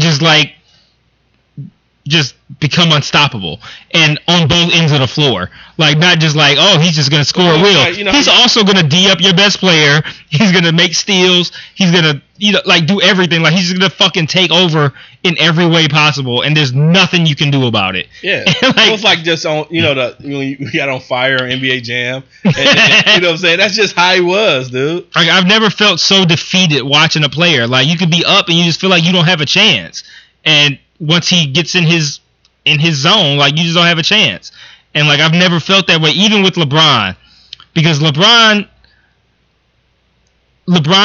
just become unstoppable, and on both ends of the floor. Not just he's just gonna score a will. He's also gonna D up your best player. He's gonna make steals. He's gonna do everything. He's just gonna fucking take over in every way possible, and there's nothing you can do about it. Yeah, it was just on we got on fire or NBA Jam. And you know what I'm saying? That's just how he was, dude. I've never felt so defeated watching a player. You could be up and you just feel you don't have a chance, and once he gets in his zone, you just don't have a chance. And I've never felt that way, even with LeBron, because LeBron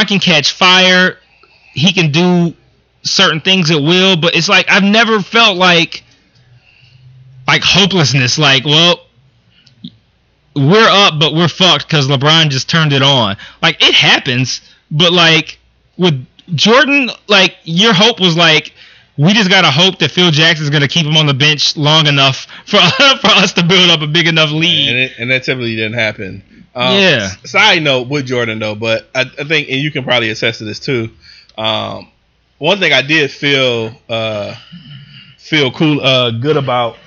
can catch fire, he can do certain things at will, but it's I've never felt like hopelessness. We're up, but we're fucked because LeBron just turned it on. It happens, but with Jordan, your hope was we just gotta hope that Phil Jackson's gonna keep him on the bench long enough for us to build up a big enough lead. And that typically didn't happen. Yeah. Side note with Jordan though, but I think, and you can probably attest to this too. One thing I did feel good about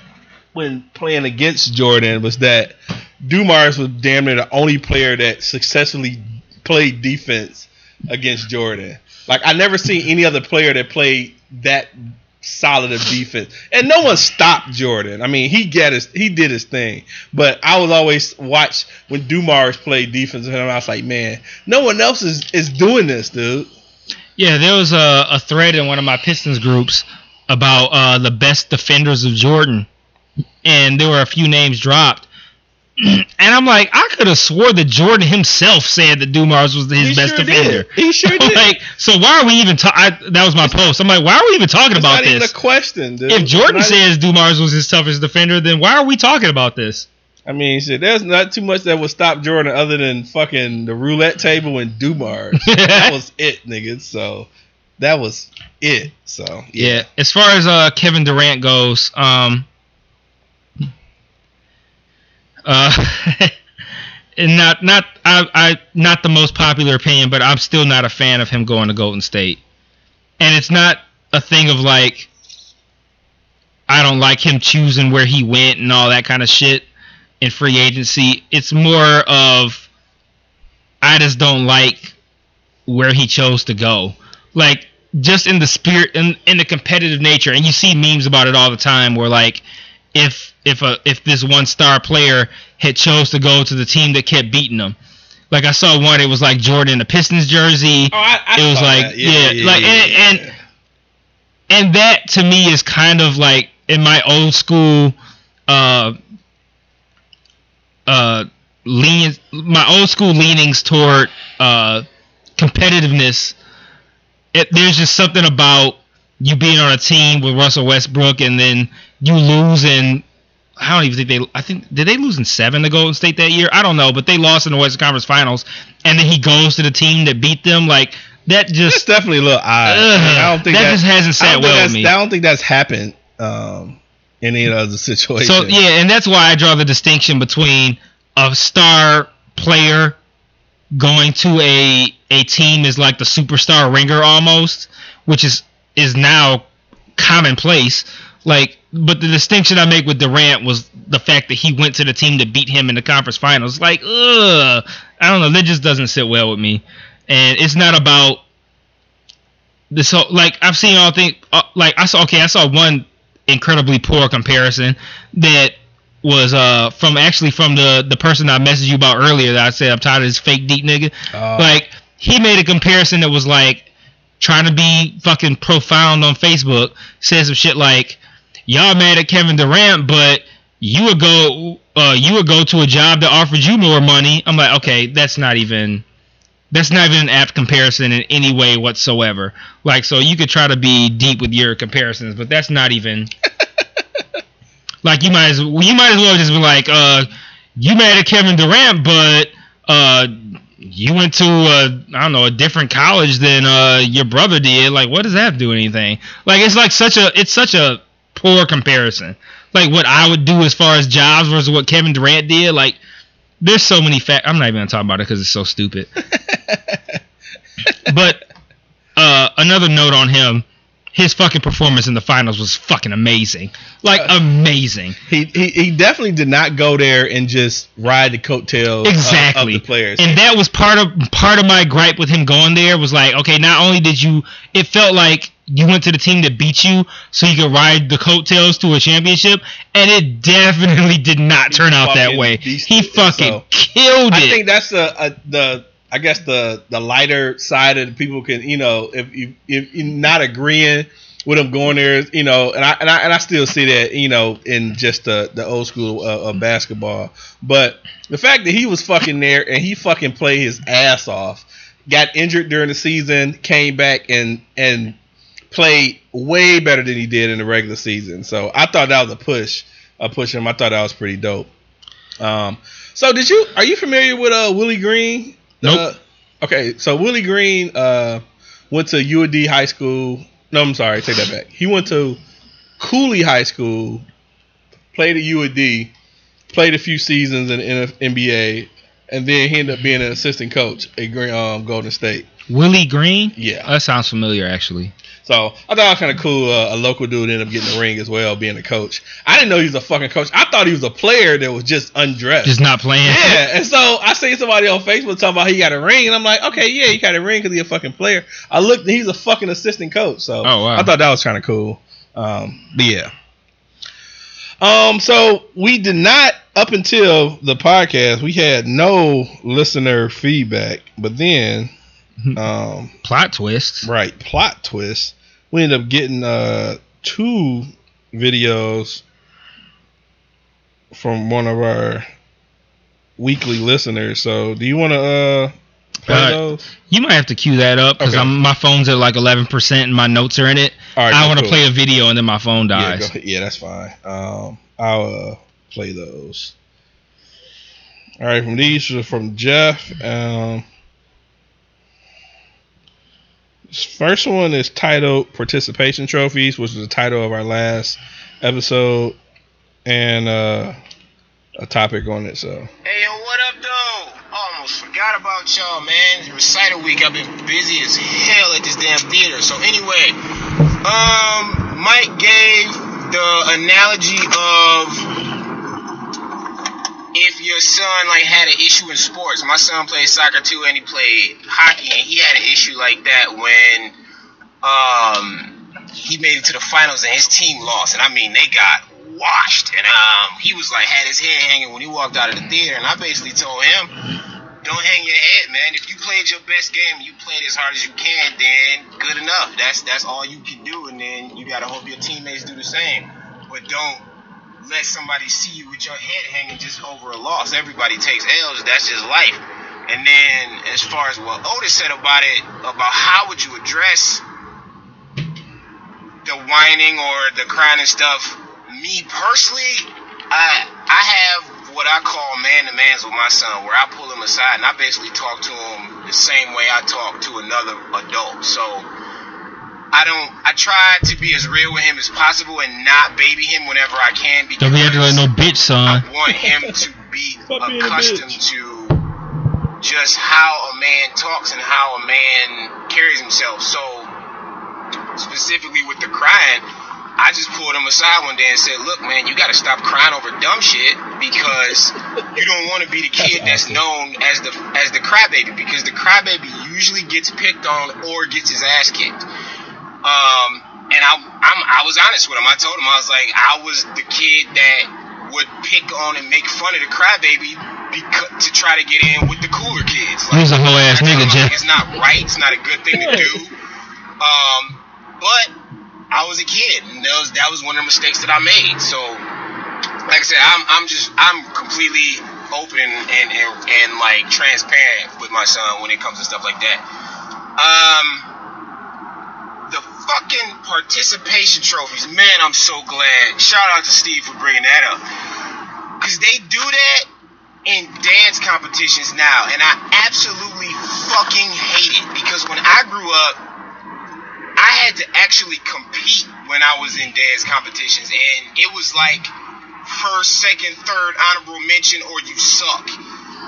when playing against Jordan was that Dumars was damn near the only player that successfully played defense against Jordan. I never seen any other player that played that solid of defense, and no one stopped Jordan. I mean, he did his thing. But I would always watch when Dumars played defense, and I was like, man, no one else is doing this, dude. Yeah, there was a thread in one of my Pistons groups about the best defenders of Jordan, and there were a few names dropped. And I'm like, I could have swore that Jordan himself said that Dumars was his best defender. He sure did. Like, so why are we even talking? That was my post. I'm like, why are we even talking about this? It's not even a question, dude. If Jordan says Dumars was his toughest defender, then why are we talking about this? I mean, shit, there's not too much that would stop Jordan other than fucking the roulette table and Dumars. That was it, nigga. So that was it. So yeah. As far as Kevin Durant goes, and not the most popular opinion, but I'm still not a fan of him going to Golden State. And it's not a thing of like I don't like him choosing where he went and all that kind of shit in free agency. It's more of I just don't like where he chose to go. Like just in the spirit and in the competitive nature, and you see memes about it all the time where like if this one star player had chose to go to the team that kept beating them, like I saw one, it was like Jordan in a Pistons jersey. I was like, and that to me is kind of like in my old school, leanings toward competitiveness. There's just something about you being on a team with Russell Westbrook and then you lose in I don't even think did they lose in 7 to Golden State that year? I don't know, but they lost in the Western Conference Finals, and then he goes to the team that beat them. Like that just definitely a little odd. I don't think that just hasn't sat well with me. I don't think that's happened in any other situation. So yeah, and that's why I draw the distinction between a star player going to a team is like the superstar ringer almost, which is now commonplace. Like, but the distinction I make with Durant was the fact that he went to the team that beat him in the conference finals. Like, I don't know. That just doesn't sit well with me. And it's not about this whole, like, I've seen all things, like, I saw one incredibly poor comparison that was from the person I messaged you about earlier that I said I'm tired of this fake deep nigga. Like, he made a comparison that was like, trying to be fucking profound on Facebook, said some shit like, y'all mad at Kevin Durant, but you would go to a job that offered you more money. I'm like, okay, that's not even an apt comparison in any way whatsoever. Like, so you could try to be deep with your comparisons, but that's not even like you might as well just be like, you mad at Kevin Durant, but you went to a different college than your brother did. Like, what does that do anything? Like, it's like such a poor comparison. Like, what I would do as far as jobs versus what Kevin Durant did. Like, there's so many I'm not even gonna talk about it because it's so stupid. But another note on him, his fucking performance in the finals was fucking amazing. Like, amazing. He definitely did not go there and just ride the coattails of the players. And that was part of my gripe with him going there was like, okay, not only did you, it felt like you went to the team that beat you so you could ride the coattails to a championship, and it definitely did not turn out that way. He fucking killed it. I think that's the lighter side of the people can, you know, if you're not agreeing with him going there, you know, and I still see that, you know, in just the old school of basketball. But the fact that he was fucking there and he fucking played his ass off, got injured during the season, came back and played way better than he did in the regular season. So I thought that was a push him. I thought that was pretty dope. So are you familiar with Willie Green? Nope. Okay, so Willie Green went to UAD High School. No, I'm sorry, take that back. He went to Cooley High School, played at UAD, played a few seasons in the NBA, and then he ended up being an assistant coach at Golden State. Willie Green? Yeah. That sounds familiar, actually. So I thought it was kind of cool. A local dude ended up getting the ring as well, being a coach. I didn't know he was a fucking coach. I thought he was a player that was just undressed. Just not playing. Yeah. And so I seen somebody on Facebook talking about he got a ring. And I'm like, okay, yeah, he got a ring because he's a fucking player. I looked, and he's a fucking assistant coach. So I thought that was kind of cool. But yeah. So we did not, up until the podcast, we had no listener feedback. But then... plot twist. Right. Plot twist. We ended up getting two videos from one of our weekly listeners. So do you want to play those? You might have to cue that up because my phone's at like 11% and my notes are in it. All right, I want to play a video and then my phone dies. Yeah, that's fine. I'll play those. All right, from these are from Jeff. This first one is titled Participation Trophies, which is the title of our last episode, and a topic on it. So. Hey, yo, what up, though? Almost forgot about y'all, man. Recital week. I've been busy as hell at this damn theater. So, anyway, Mike gave the analogy of if your son, like, had an issue in sports. My son played soccer, too, and he played hockey, and he had an issue like that when he made it to the finals and his team lost. And, I mean, they got washed, and he was like, had his head hanging when he walked out of the theater, and I basically told him, don't hang your head, man. If you played your best game, you played as hard as you can, then good enough. That's all you can do, and then you gotta hope your teammates do the same. But don't let somebody see you with your head hanging just over a loss. Everybody takes L's. That's just life. And then as far as what Otis said about it, about how would you address the whining or the crying and stuff, me personally, I have what I call man-to-mans with my son, where I pull him aside and I basically talk to him the same way I talk to another adult. So I try to be as real with him as possible and not baby him whenever I can, because don't be acting like no bitch, son. I want him to be accustomed to just how a man talks and how a man carries himself. So specifically with the crying, I just pulled him aside one day and said, look, man, you got to stop crying over dumb shit, because you don't want to be the kid that's known as the crybaby, because the crybaby usually gets picked on or gets his ass kicked. And I was honest with him. I told him, I was like, I was the kid that would pick on and make fun of the crybaby to try to get in with the cooler kids. Like, he's a whole ass nigga, Jeff. It's not right. It's not a good thing to do. But I was a kid, and that was one of the mistakes that I made. So, like I said, I'm completely open and like transparent with my son when it comes to stuff like that. The fucking participation trophies, man, I'm so glad. Shout out to Steve for bringing that up, because they do that in dance competitions now, and I absolutely fucking hate it, because when I grew up, I had to actually compete when I was in dance competitions, and it was like first, second, third honorable mention or you suck.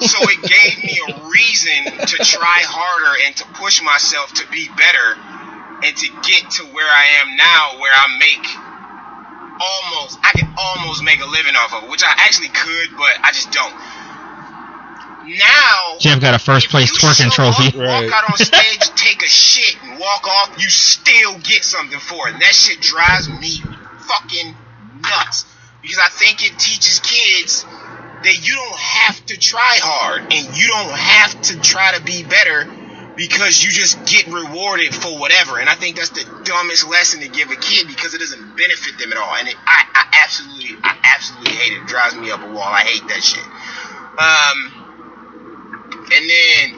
So it gave me a reason to try harder and to push myself to be better and to get to where I am now, where I can almost make a living off of it, which I actually could, but I just don't. Now, Jim got a first place twerking trophy. Walk out on stage, take a shit, and walk off, you still get something for it. And that shit drives me fucking nuts, because I think it teaches kids that you don't have to try hard and you don't have to try to be better, because you just get rewarded for whatever. And I think that's the dumbest lesson to give a kid, because it doesn't benefit them at all. And I absolutely hate it. It drives me up a wall. I hate that shit. And then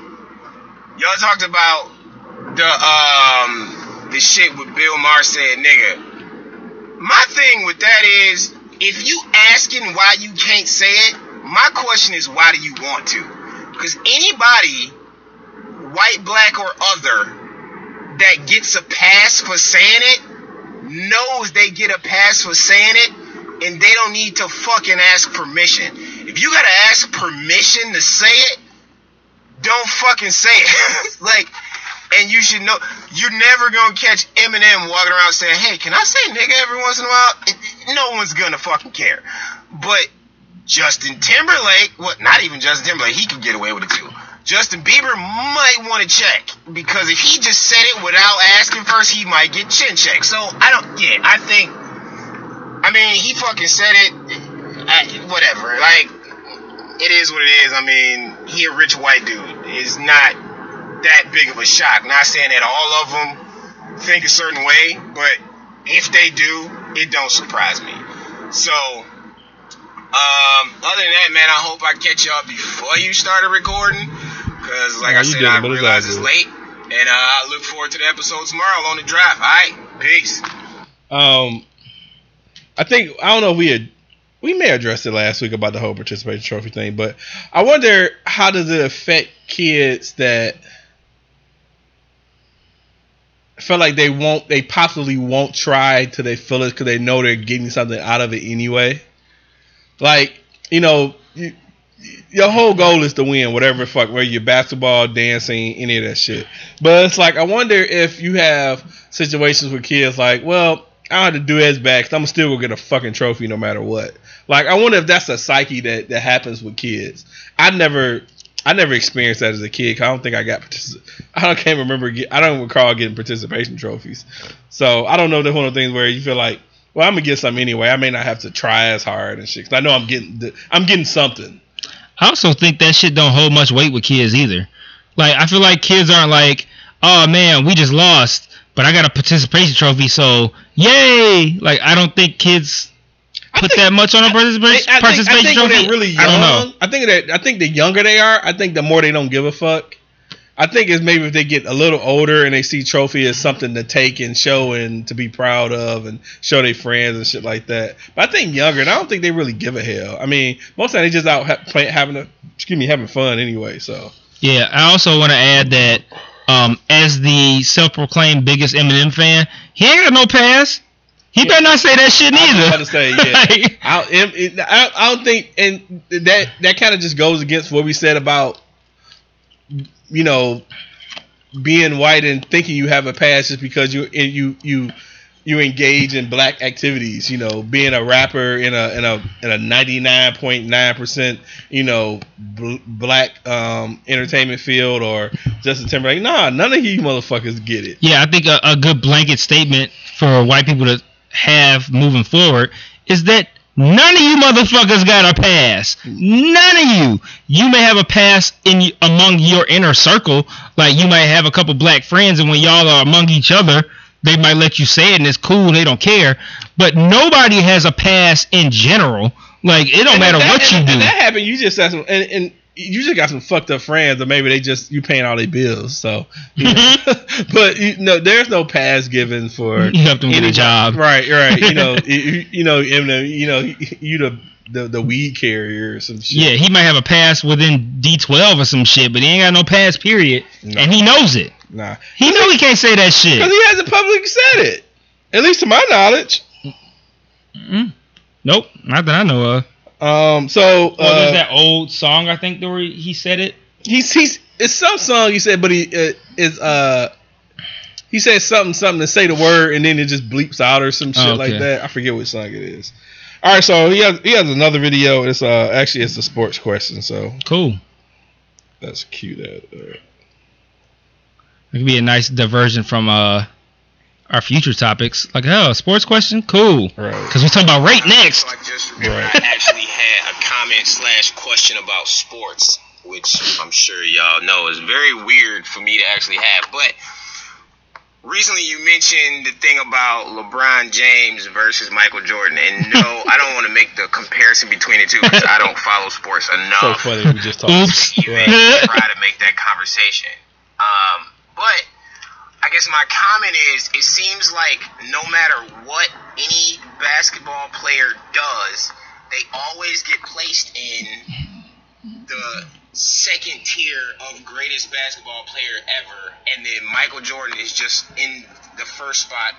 y'all talked about the shit with Bill Maher said, nigga. My thing with that is, if you asking why you can't say it, my question is, why do you want to? Because anybody, white, black, or other, that gets a pass for saying it, knows they get a pass for saying it, and they don't need to fucking ask permission. If you gotta ask permission to say it, don't fucking say it. Like, and you should know, you're never gonna catch Eminem walking around saying, hey, can I say nigga every once in a while? No one's gonna fucking care. But Justin Timberlake, not even Justin Timberlake, he can get away with it too. Justin Bieber might want to check, because if he just said it without asking first, he might get chin checked. So I mean, he fucking said it, whatever, like, it is what it is. I mean, he a rich white dude. It's not that big of a shock. Not saying that all of them think a certain way, but if they do, it don't surprise me. So, other than that, man, I hope I catch y'all before you started recording. Because, like I said, I realize it's late. And I look forward to the episode tomorrow on the drive. All right. Peace. I don't know if we may address it last week about the whole participation trophy thing, but I wonder how does it affect kids that feel like they possibly won't try till they feel it because they know they're getting something out of it anyway. Like, you know, your whole goal is to win, whatever fuck, whether you're basketball, dancing, any of that shit. But it's like, I wonder if you have situations with kids like, well, I don't have to do as bad because I'm still going to get a fucking trophy no matter what. Like, I wonder if that's a psyche that happens with kids. I never experienced that as a kid. Cause I don't think I got. I don't recall getting participation trophies. So I don't know. That's one of the things where you feel like, well, I'm gonna get some anyway. I may not have to try as hard and shit. Cause I know I'm getting something. I also think that shit don't hold much weight with kids either. Like, I feel like kids aren't like, oh man, we just lost, but I got a participation trophy, so yay! Like, I don't think kids that much on a participation trophy. When they're really young, I don't know. I think the younger they are, I think the more they don't give a fuck. I think it's maybe if they get a little older and they see trophy as something to take and show and to be proud of and show their friends and shit like that. But I think younger, and I don't think they really give a hell. I mean, most of the time they just out having fun anyway. So yeah, I also want to add that as the self-proclaimed biggest Eminem fan, he ain't got no pass. He better not say that shit neither. I was about to say, yeah. Like, I don't think, and that kind of just goes against what we said about, you know, being white and thinking you have a pass just because you engage in black activities. You know, being a rapper in a 99.9%, you know, black entertainment field, or Justin Timberlake. Nah, none of you motherfuckers get it. Yeah, I think a good blanket statement for white people to have moving forward is that none of you motherfuckers got a pass. None of you. You may have a pass among your inner circle. Like, you might have a couple black friends, and when y'all are among each other, they might let you say it, and it's cool, and they don't care. But nobody has a pass in general. Like, it don't matter what you do. And that happened. You just asked them, and you just got some fucked up friends, or maybe you paying all their bills. So, you know. But there's no pass given for you have to get a job, right? You know, you the weed carrier or some shit. Yeah, he might have a pass within D12 or some shit, but he ain't got no pass. Period, nah. And he knows it. Nah, he knows he can't say that shit because he hasn't publicly said it, at least to my knowledge. Mm-hmm. Nope, not that I know of. There's that old song, I think, where he said it. It's some song he said, but he said something to say the word, and then it just bleeps out or some shit like that. I forget which song it is. All right, so he has another video. It's actually it's a sports question. So cool. That's cute. That could be a nice diversion from our future topics, like a sports question, cool. Right. Because we're talking about right next. So I just remember I actually had a comment / question about sports, which I'm sure y'all know is very weird for me to actually have. But recently, you mentioned the thing about LeBron James versus Michael Jordan, and no, I don't want to make the comparison between the two because I don't follow sports enough. So funny, we just talked. Oops. Even try to make that conversation, but. I guess my comment is, it seems like no matter what any basketball player does, they always get placed in the second tier of greatest basketball player ever, and then Michael Jordan is just in the first spot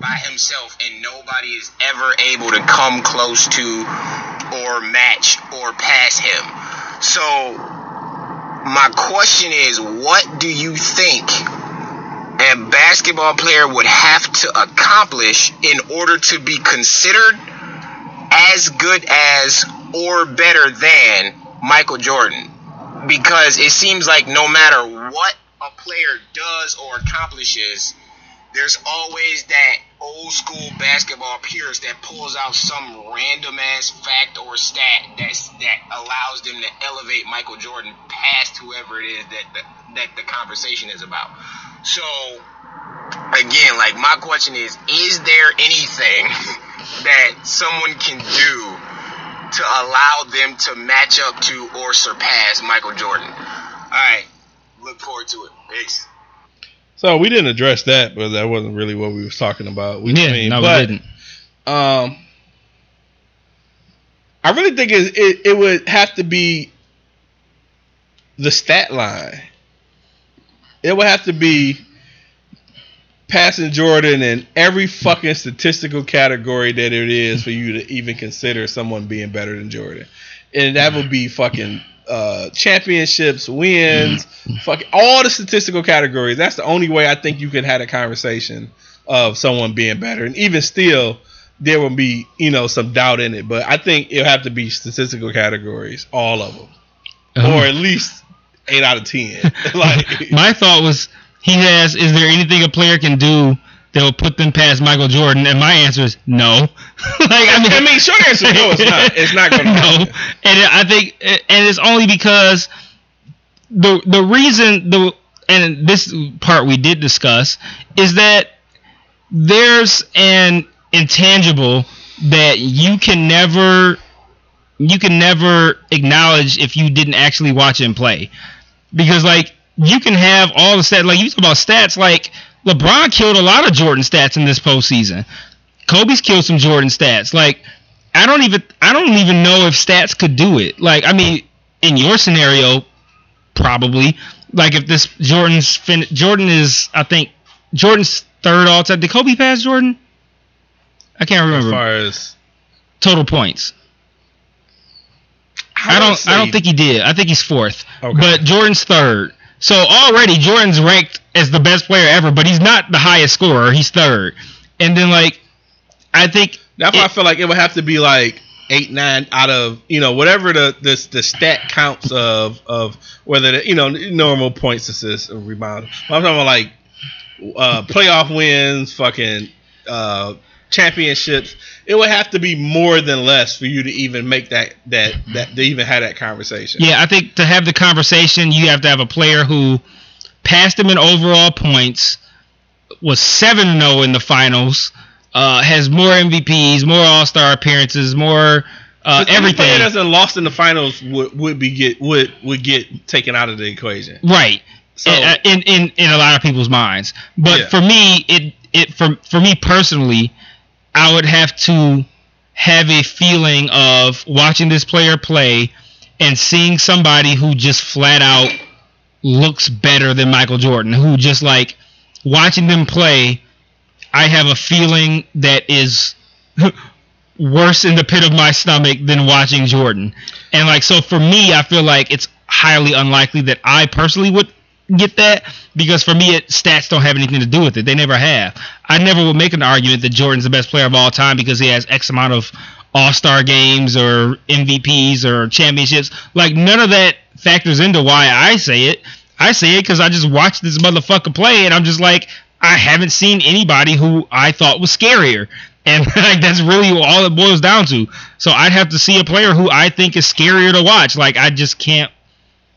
by himself, and nobody is ever able to come close to or match or pass him. So my question is, what do you think a basketball player would have to accomplish in order to be considered as good as or better than Michael Jordan? Because it seems like no matter what a player does or accomplishes, there's always that old school basketball purist that pulls out some random ass fact or stat that allows them to elevate Michael Jordan past whoever it is that the conversation is about. So, again, like, my question is there anything that someone can do to allow them to match up to or surpass Michael Jordan. All right. Look forward to it. Peace. So we didn't address that, but that wasn't really what we was talking about. We didn't. I really think it would have to be the stat line. It would have to be passing Jordan in every fucking statistical category that it is for you to even consider someone being better than Jordan. And that would be fucking championships, wins, fucking all the statistical categories. That's the only way I think you could have a conversation of someone being better. And even still, there would be, some doubt in it. But I think it'll have to be statistical categories, all of them. Or at least 8 out of 10. Like, my thought was, is there anything a player can do that will put them past Michael Jordan? And my answer is no. Short answer, no, it's not. It's not going to happen. And I think, and it's only because the reason, and this part we did discuss, is that there's an intangible that you can never acknowledge if you didn't actually watch him play. Because, you can have all the stats. You talk about stats. LeBron killed a lot of Jordan stats in this postseason. Kobe's killed some Jordan stats. I don't even know if stats could do it. In your scenario, probably. If this Jordan is, I think, Jordan's third all-time. Did Kobe pass Jordan? I can't remember. As far as total points. I don't think he did. I think he's fourth. Okay. But Jordan's third. So already Jordan's ranked as the best player ever, but he's not the highest scorer. He's third. And then I think that's why I feel like it would have to be 8, 9 out of whatever the stat counts of whether normal points, assists, or rebounds. I'm talking about playoff wins, fucking championships. It would have to be more than less for you to even make that to even have that conversation. Yeah, I think to have the conversation, you have to have a player who passed him in overall points, was 7-0 in the finals, has more MVPs, more All-Star appearances, more everything. Player that's lost in the finals would get taken out of the equation. Right. So in a lot of people's minds, but yeah. For me, for me personally, I would have to have a feeling of watching this player play and seeing somebody who just flat out looks better than Michael Jordan, who just watching them play, I have a feeling that is worse in the pit of my stomach than watching Jordan. And so for me, I feel like it's highly unlikely that I personally would get that, because for me stats don't have anything to do with it. They never have. I never would make an argument that Jordan's the best player of all time because he has X amount of All-Star games or MVPs or championships. None of that factors into why I say it. I say it because I just watched this motherfucker play, and I'm just I haven't seen anybody who I thought was scarier. And that's really all it boils down to. So I'd have to see a player who I think is scarier to watch. I just can't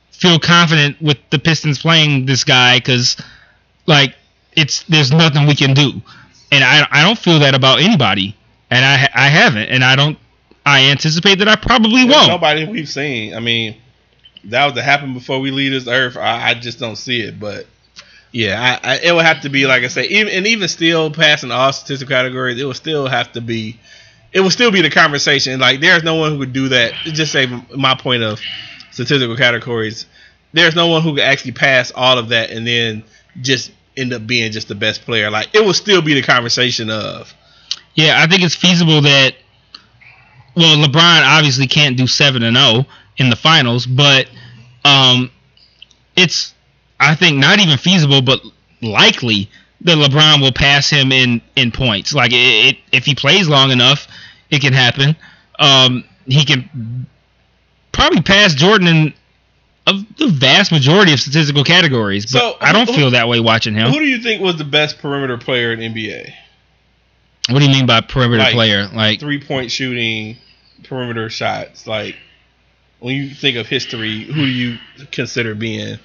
feel confident with the Pistons playing this guy because, there's nothing we can do, and I don't feel that about anybody, and I haven't, and I anticipate that I probably won't. Nobody we've seen. That was to happen before we leave this earth. I just don't see it, but yeah, it would have to be like I say, even still passing all statistical categories, it would still have to be, it would still be the conversation. There's no one who would do that. Just say my point of statistical categories, there's no one who could actually pass all of that and then just end up being just the best player. It will still be the conversation of. Yeah, I think it's feasible that, LeBron obviously can't do 7-0 in the finals, but it's, I think, not even feasible, but likely that LeBron will pass him in points. If he plays long enough, it can happen. He can probably past Jordan in the vast majority of statistical categories, but I don't feel that way watching him. Who do you think was the best perimeter player in NBA? What do you mean by perimeter player? 3-point shooting, perimeter shots. When you think of history, who do you consider being?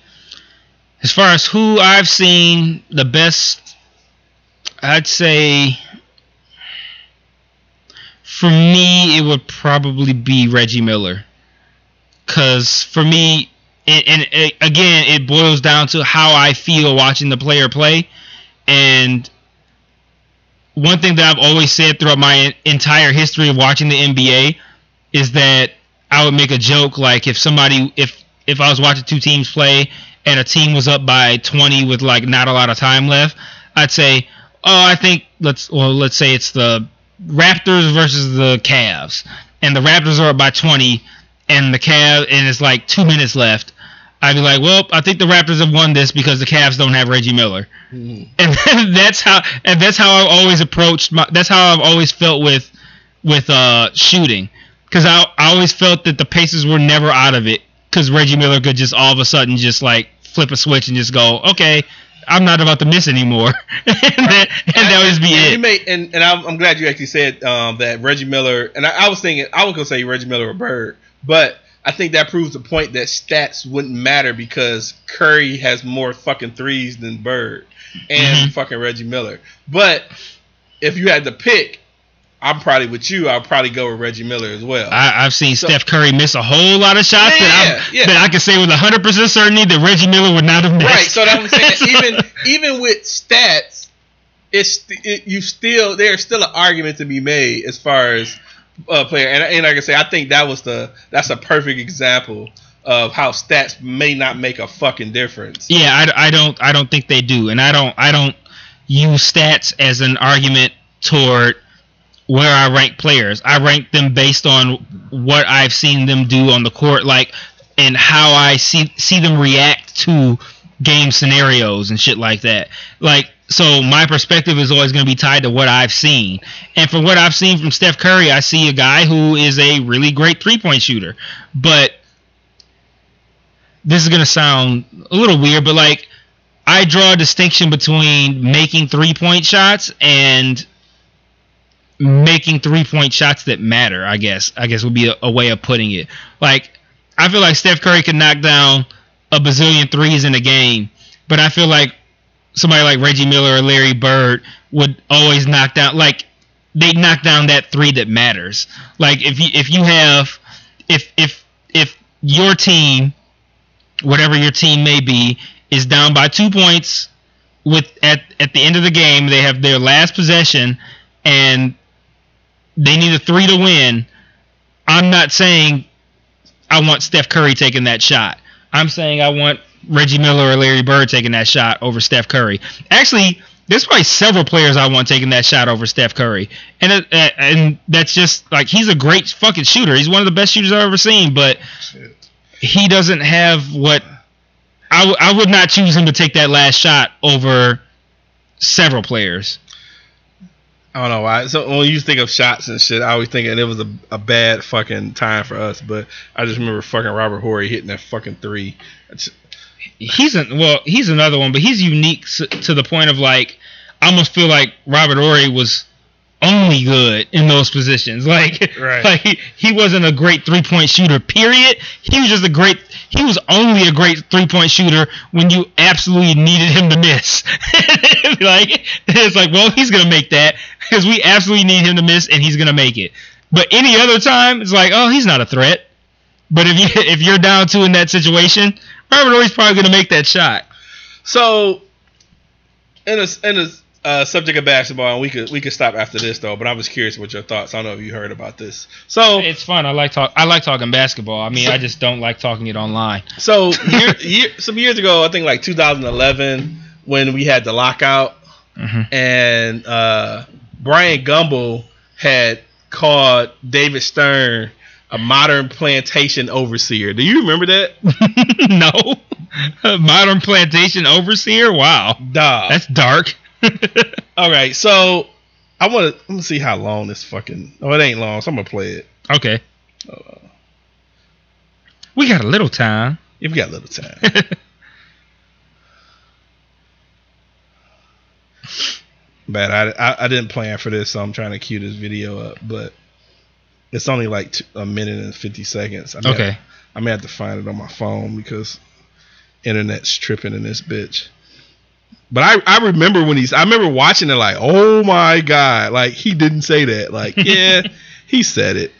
As far as who I've seen the best, I'd say For me, it would probably be Reggie Miller. Because for me, again, it boils down to how I feel watching the player play. And one thing that I've always said throughout my entire history of watching the NBA is that I would make a joke, like if I was watching two teams play and a team was up by 20 with like not a lot of time left, I'd say, let's say it's the Raptors versus the Cavs, and the Raptors are up by 20, and it's like 2 minutes left. I'd be like, well, I think the Raptors have won this because the Cavs don't have Reggie Miller, and that's how I've always felt with shooting, because I always felt that the Pacers were never out of it, because Reggie Miller could just all of a sudden just like flip a switch and just go, okay, I'm not about to miss anymore, and that would be it. I'm glad you actually said that Reggie Miller, and I was thinking I was gonna say Reggie Miller or Bird, but I think that proves the point that stats wouldn't matter because Curry has more fucking threes than Bird and fucking Reggie Miller. But if you had to pick, I'm probably with you. I'll probably go with Reggie Miller as well. I've seen Steph Curry miss a whole lot of shots that I can say with 100% certainty that Reggie Miller would not have missed. Right. So that I'm saying, even with stats, there's still an argument to be made as far as. Player and like I say, I think that's a perfect example of how stats may not make a fucking difference. Yeah, I don't think they do, and I don't use stats as an argument toward where I rank players. I rank them based on what I've seen them do on the court, like, and how I see them react to game scenarios and shit like that. Like, so my perspective is always going to be tied to what I've seen. And from what I've seen from Steph Curry, I see a guy who is a really great three-point shooter. But this is going to sound a little weird, but like, I draw a distinction between making three-point shots and making three-point shots that matter, I guess would be a way of putting it. Like, I feel like Steph Curry could knock down a bazillion threes in a game, but I feel like somebody like Reggie Miller or Larry Bird would always knock down, like, they knock down that three that matters. Like, if your team, whatever your team may be, is down by 2 points with at the end of the game, they have their last possession and they need a three to win. I'm not saying I want Steph Curry taking that shot. I'm saying I want Reggie Miller or Larry Bird taking that shot over Steph Curry. Actually, there's probably several players I want taking that shot over Steph Curry. And that's just, like, he's a great fucking shooter. He's one of the best shooters I've ever seen, but he doesn't have what... I would not choose him to take that last shot over several players. I don't know why. So when you think of shots and shit, I always think it was a bad fucking time for us, but I just remember fucking Robert Horry hitting that fucking three. He's another one, but he's unique to the point of, like, I almost feel like Robert Horry was only good in those positions. Like, right. Like he wasn't a great three-point shooter, period. He was just he was only a great three-point shooter when you absolutely needed him to miss. Like, it's like, well, he's going to make that because we absolutely need him to miss and he's going to make it. But any other time, it's like, oh, he's not a threat. But if you're down two in that situation, Robert Horry's probably going to make that shot. So, in a subject of basketball, and we could stop after this though. But I was curious what your thoughts. I don't know if you heard about this. So it's fun. I like talking basketball. I mean, I just don't like talking it online. So some years ago, I think like 2011, when we had the lockout, and Bryant Gumbel had called David Stern a modern plantation overseer. Do you remember that? No. Modern plantation overseer? Wow. Duh. That's dark. All right. So let me see how long this fucking... Oh, it ain't long, so I'm going to play it. Okay. Hold on. We got a little time. Yeah, we got a little time. Man, I didn't plan for this, so I'm trying to cue this video up, but... It's only like a minute and 50 seconds. I may have to find it on my phone because internet's tripping in this bitch. But I remember I remember watching it like, oh my God, like he didn't say that. Like, yeah, He said it.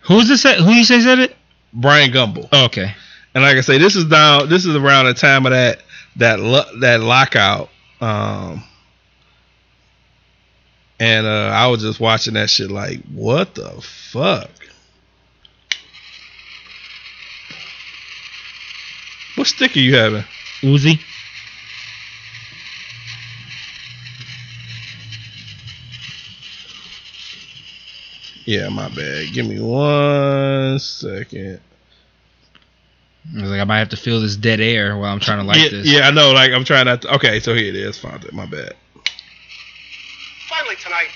Who's this? Who you say said it? Bryant Gumbel. Oh, okay. And like I say, this is down. This is around the time of that lockout. And I was just watching that shit like, what the fuck? What stick are you having? Uzi. Yeah, my bad. Give me 1 second. I was like, I might have to feel this dead air while I'm trying to light this. Yeah, I know. Like, I'm trying not to. Okay, so here it is. Found it. My bad. Finally tonight,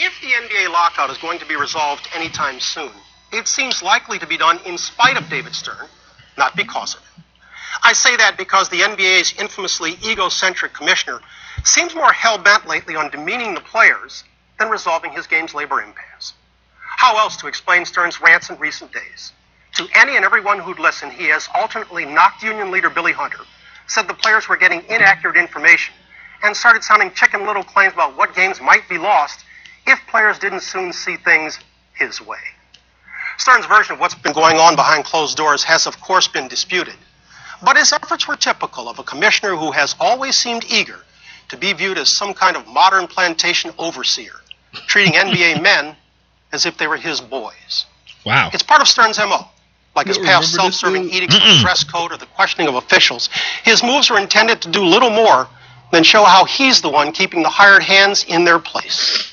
if the NBA lockout is going to be resolved anytime soon, it seems likely to be done in spite of David Stern, not because of it. I say that because the NBA's infamously egocentric commissioner seems more hell-bent lately on demeaning the players than resolving his game's labor impasse. How else to explain Stern's rants in recent days? To any and everyone who'd listen, he has alternately knocked union leader Billy Hunter, said the players were getting inaccurate information, and started sounding chicken little claims about what games might be lost if players didn't soon see things his way. Stern's version of what's been going on behind closed doors has, of course, been disputed. But his efforts were typical of a commissioner who has always seemed eager to be viewed as some kind of modern plantation overseer, treating NBA men as if they were his boys. Wow. It's part of Stern's M.O. Like his past self-serving edicts on dress code or the questioning of officials, his moves are intended to do little more than show how he's the one keeping the hired hands in their place.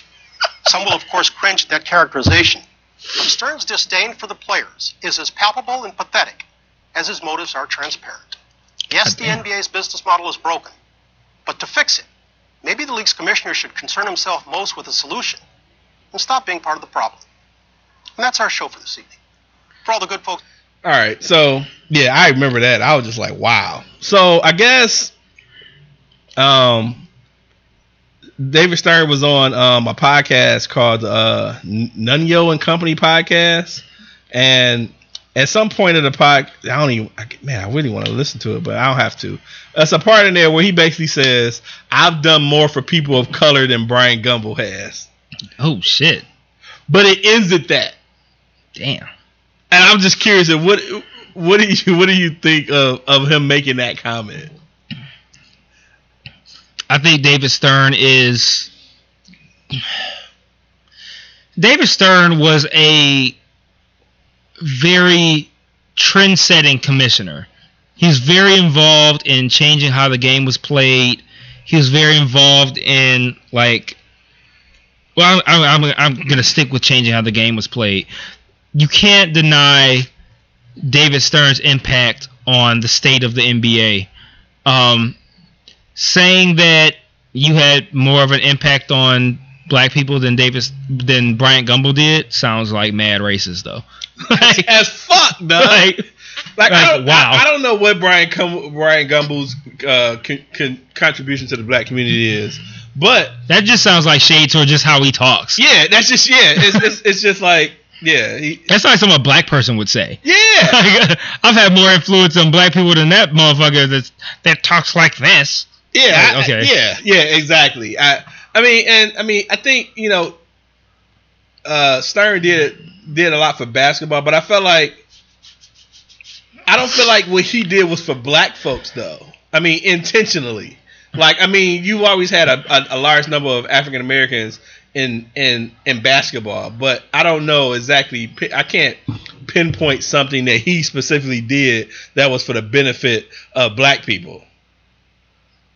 Some will, of course, cringe at that characterization. But Stern's disdain for the players is as palpable and pathetic as his motives are transparent. Yes, the NBA's business model is broken, but to fix it, maybe the league's commissioner should concern himself most with a solution and stop being part of the problem. And that's our show for this evening. For all the good folks. All right, so, yeah, I remember that. I was just like, wow. So, I guess David Stern was on a podcast called Nunyo and Company Podcast, and at some point of the pod, I really want to listen to it, but I don't have to. There's a part in there where he basically says, "I've done more for people of color than Bryant Gumbel has." Oh shit! But it ends at that. Damn. And I'm just curious, what do you think of him making that comment? I think David Stern was a very trend-setting commissioner. He's very involved in changing how the game was played. He was very involved in I'm gonna stick with changing how the game was played. You can't deny David Stern's impact on the state of the NBA. Saying that you had more of an impact on black people than Bryant Gumbel did sounds like mad racist though. Like, as fuck, though. I don't know what Bryant Gumbel's contribution to the black community is, but that just sounds like shade toward just how he talks. Yeah, that's just It's just like that's not like something a black person would say. Yeah, like, I've had more influence on black people than that motherfucker that talks like this. Yeah, like, okay. Exactly. I mean, I think Stern did a lot for basketball, but I don't feel like what he did was for black folks though. I mean, intentionally. Like, I mean, you always had a large number of African Americans in basketball, but I don't know exactly. I can't pinpoint something that he specifically did that was for the benefit of black people.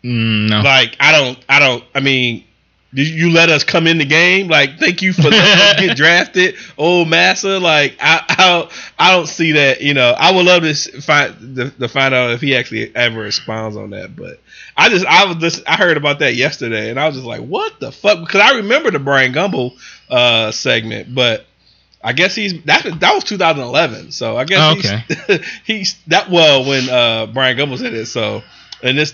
No. Like, I mean, did you let us come in the game? Like, thank you for letting us get drafted, old massa. Like, I don't see that. I would love to find out if he actually ever expounds on that. But I heard about that yesterday, and I was just like, what the fuck? Because I remember the Bryant Gumbel segment, but I guess that was 2011. So I guess when Bryant Gumbel said it. So, and this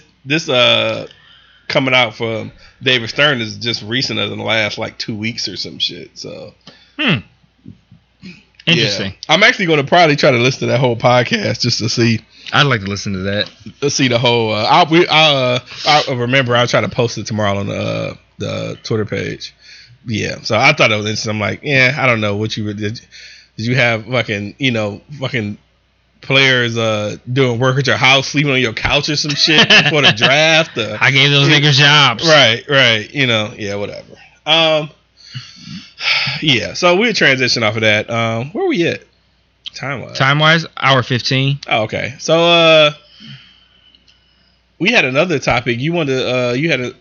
coming out from David Stern is just recent, as in the last 2 weeks or some shit. So, interesting. Yeah. I'm actually going to probably try to listen to that whole podcast just to see. I'd like to listen to that. Let's see the whole. I'll remember. I'll try to post it tomorrow on the Twitter page. Yeah, so I thought it was interesting. I'm like, yeah, I don't know what you did. You have fucking players doing work at your house, sleeping on your couch or some shit before the draft? I gave those niggas jobs. Right. Yeah, whatever. Yeah, so we'll transition off of that. Where we at? Time-wise, hour 15. Oh, okay. So we had another topic. You wanted to,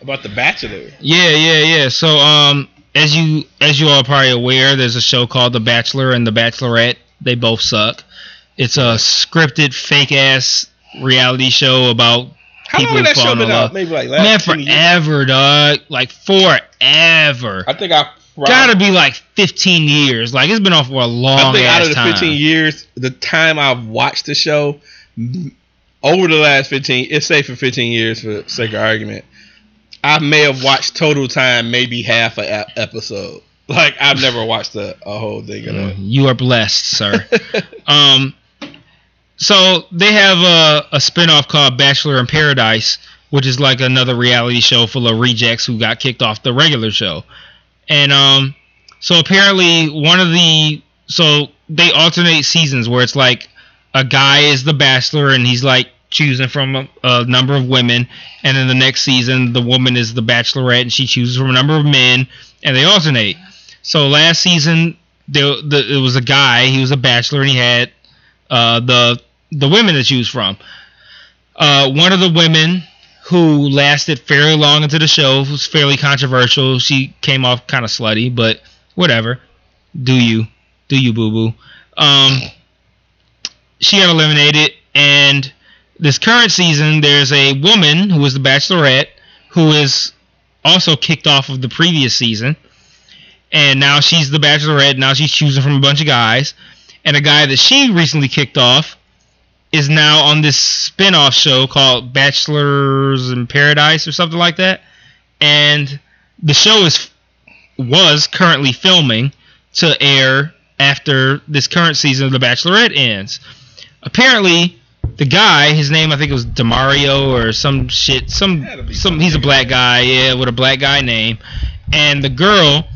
about The Bachelor. Yeah. So as you all are probably aware, there's a show called The Bachelor and The Bachelorette. They both suck. It's a scripted, fake-ass reality show about people who fall in love. How long has that show been out? Maybe like last year? Man, forever, dog. Like, forever. I think gotta be like 15 years. Like, it's been on for a long ass time. I think out of the 15 years, the time I've watched the show, over the last 15, it's safe for 15 years for the sake of argument, I may have watched total time maybe half an episode. Like, I've never watched a whole thing of that. You are blessed, sir. So they have a spinoff called Bachelor in Paradise, which is like another reality show full of rejects who got kicked off the regular show. And so apparently they alternate seasons where it's like a guy is the bachelor and he's like choosing from a number of women, and then the next season the woman is the bachelorette and she chooses from a number of men, and they alternate. So last season it was a guy, he was a bachelor, and he had the women to choose from. One of the women who lasted fairly long into the show was fairly controversial. She came off kind of slutty, but whatever. Do you boo-boo. She got eliminated, and this current season there's a woman who was the bachelorette who is also kicked off of the previous season. And now she's the bachelorette. Now she's choosing from a bunch of guys. And a guy that she recently kicked off is now on this spin-off show called Bachelors in Paradise or something like that. And the show was currently filming to air after this current season of The Bachelorette ends. Apparently, the guy, his name I think it was Demario or some shit. He's a black guy, yeah, with a black guy name. And the girl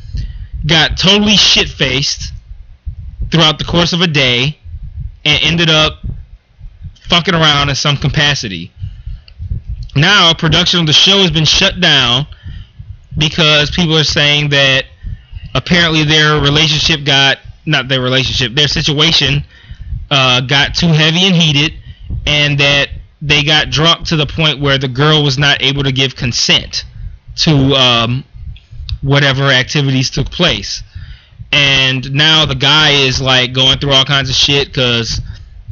got totally shit-faced throughout the course of a day and ended up fucking around in some capacity. Now, production of the show has been shut down because people are saying that apparently their situation got too heavy and heated, and that they got drunk to the point where the girl was not able to give consent to whatever activities took place. And now the guy is like going through all kinds of shit because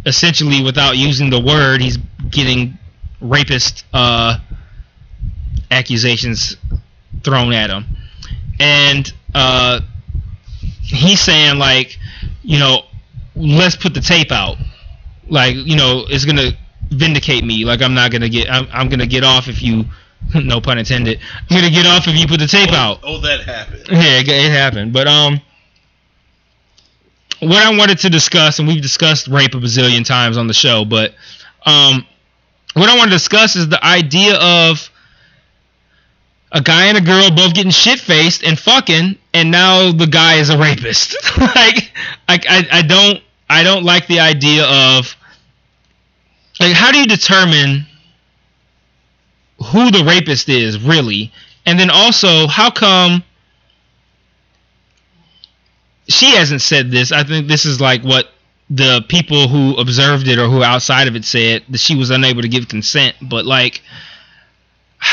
essentially, without using the word, he's getting rapist accusations thrown at him. And he's saying like, let's put the tape out. Like, it's going to vindicate me. Like, I'm going to get off if you, no pun intended, I'm going to get off if you put the tape out. Oh, that happened. Yeah, it happened. But, what I wanted to discuss, and we've discussed rape a bazillion times on the show, but what I want to discuss is the idea of a guy and a girl both getting shit-faced and fucking, and now the guy is a rapist. Like, I don't like the idea of, like, how do you determine who the rapist is, really? And then also, how come she hasn't said this? I think this is like what the people who observed it or who outside of it said, that she was unable to give consent. But like,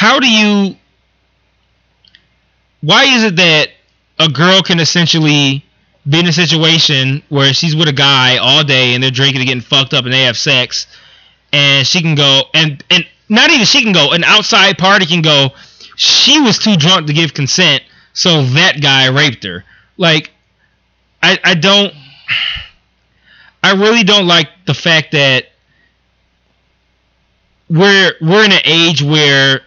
why is it that a girl can essentially be in a situation where she's with a guy all day and they're drinking and getting fucked up and they have sex, and she can go and not even she can go, an outside party can go, she was too drunk to give consent, so that guy raped her? Like, I really don't like the fact that we're in an age where,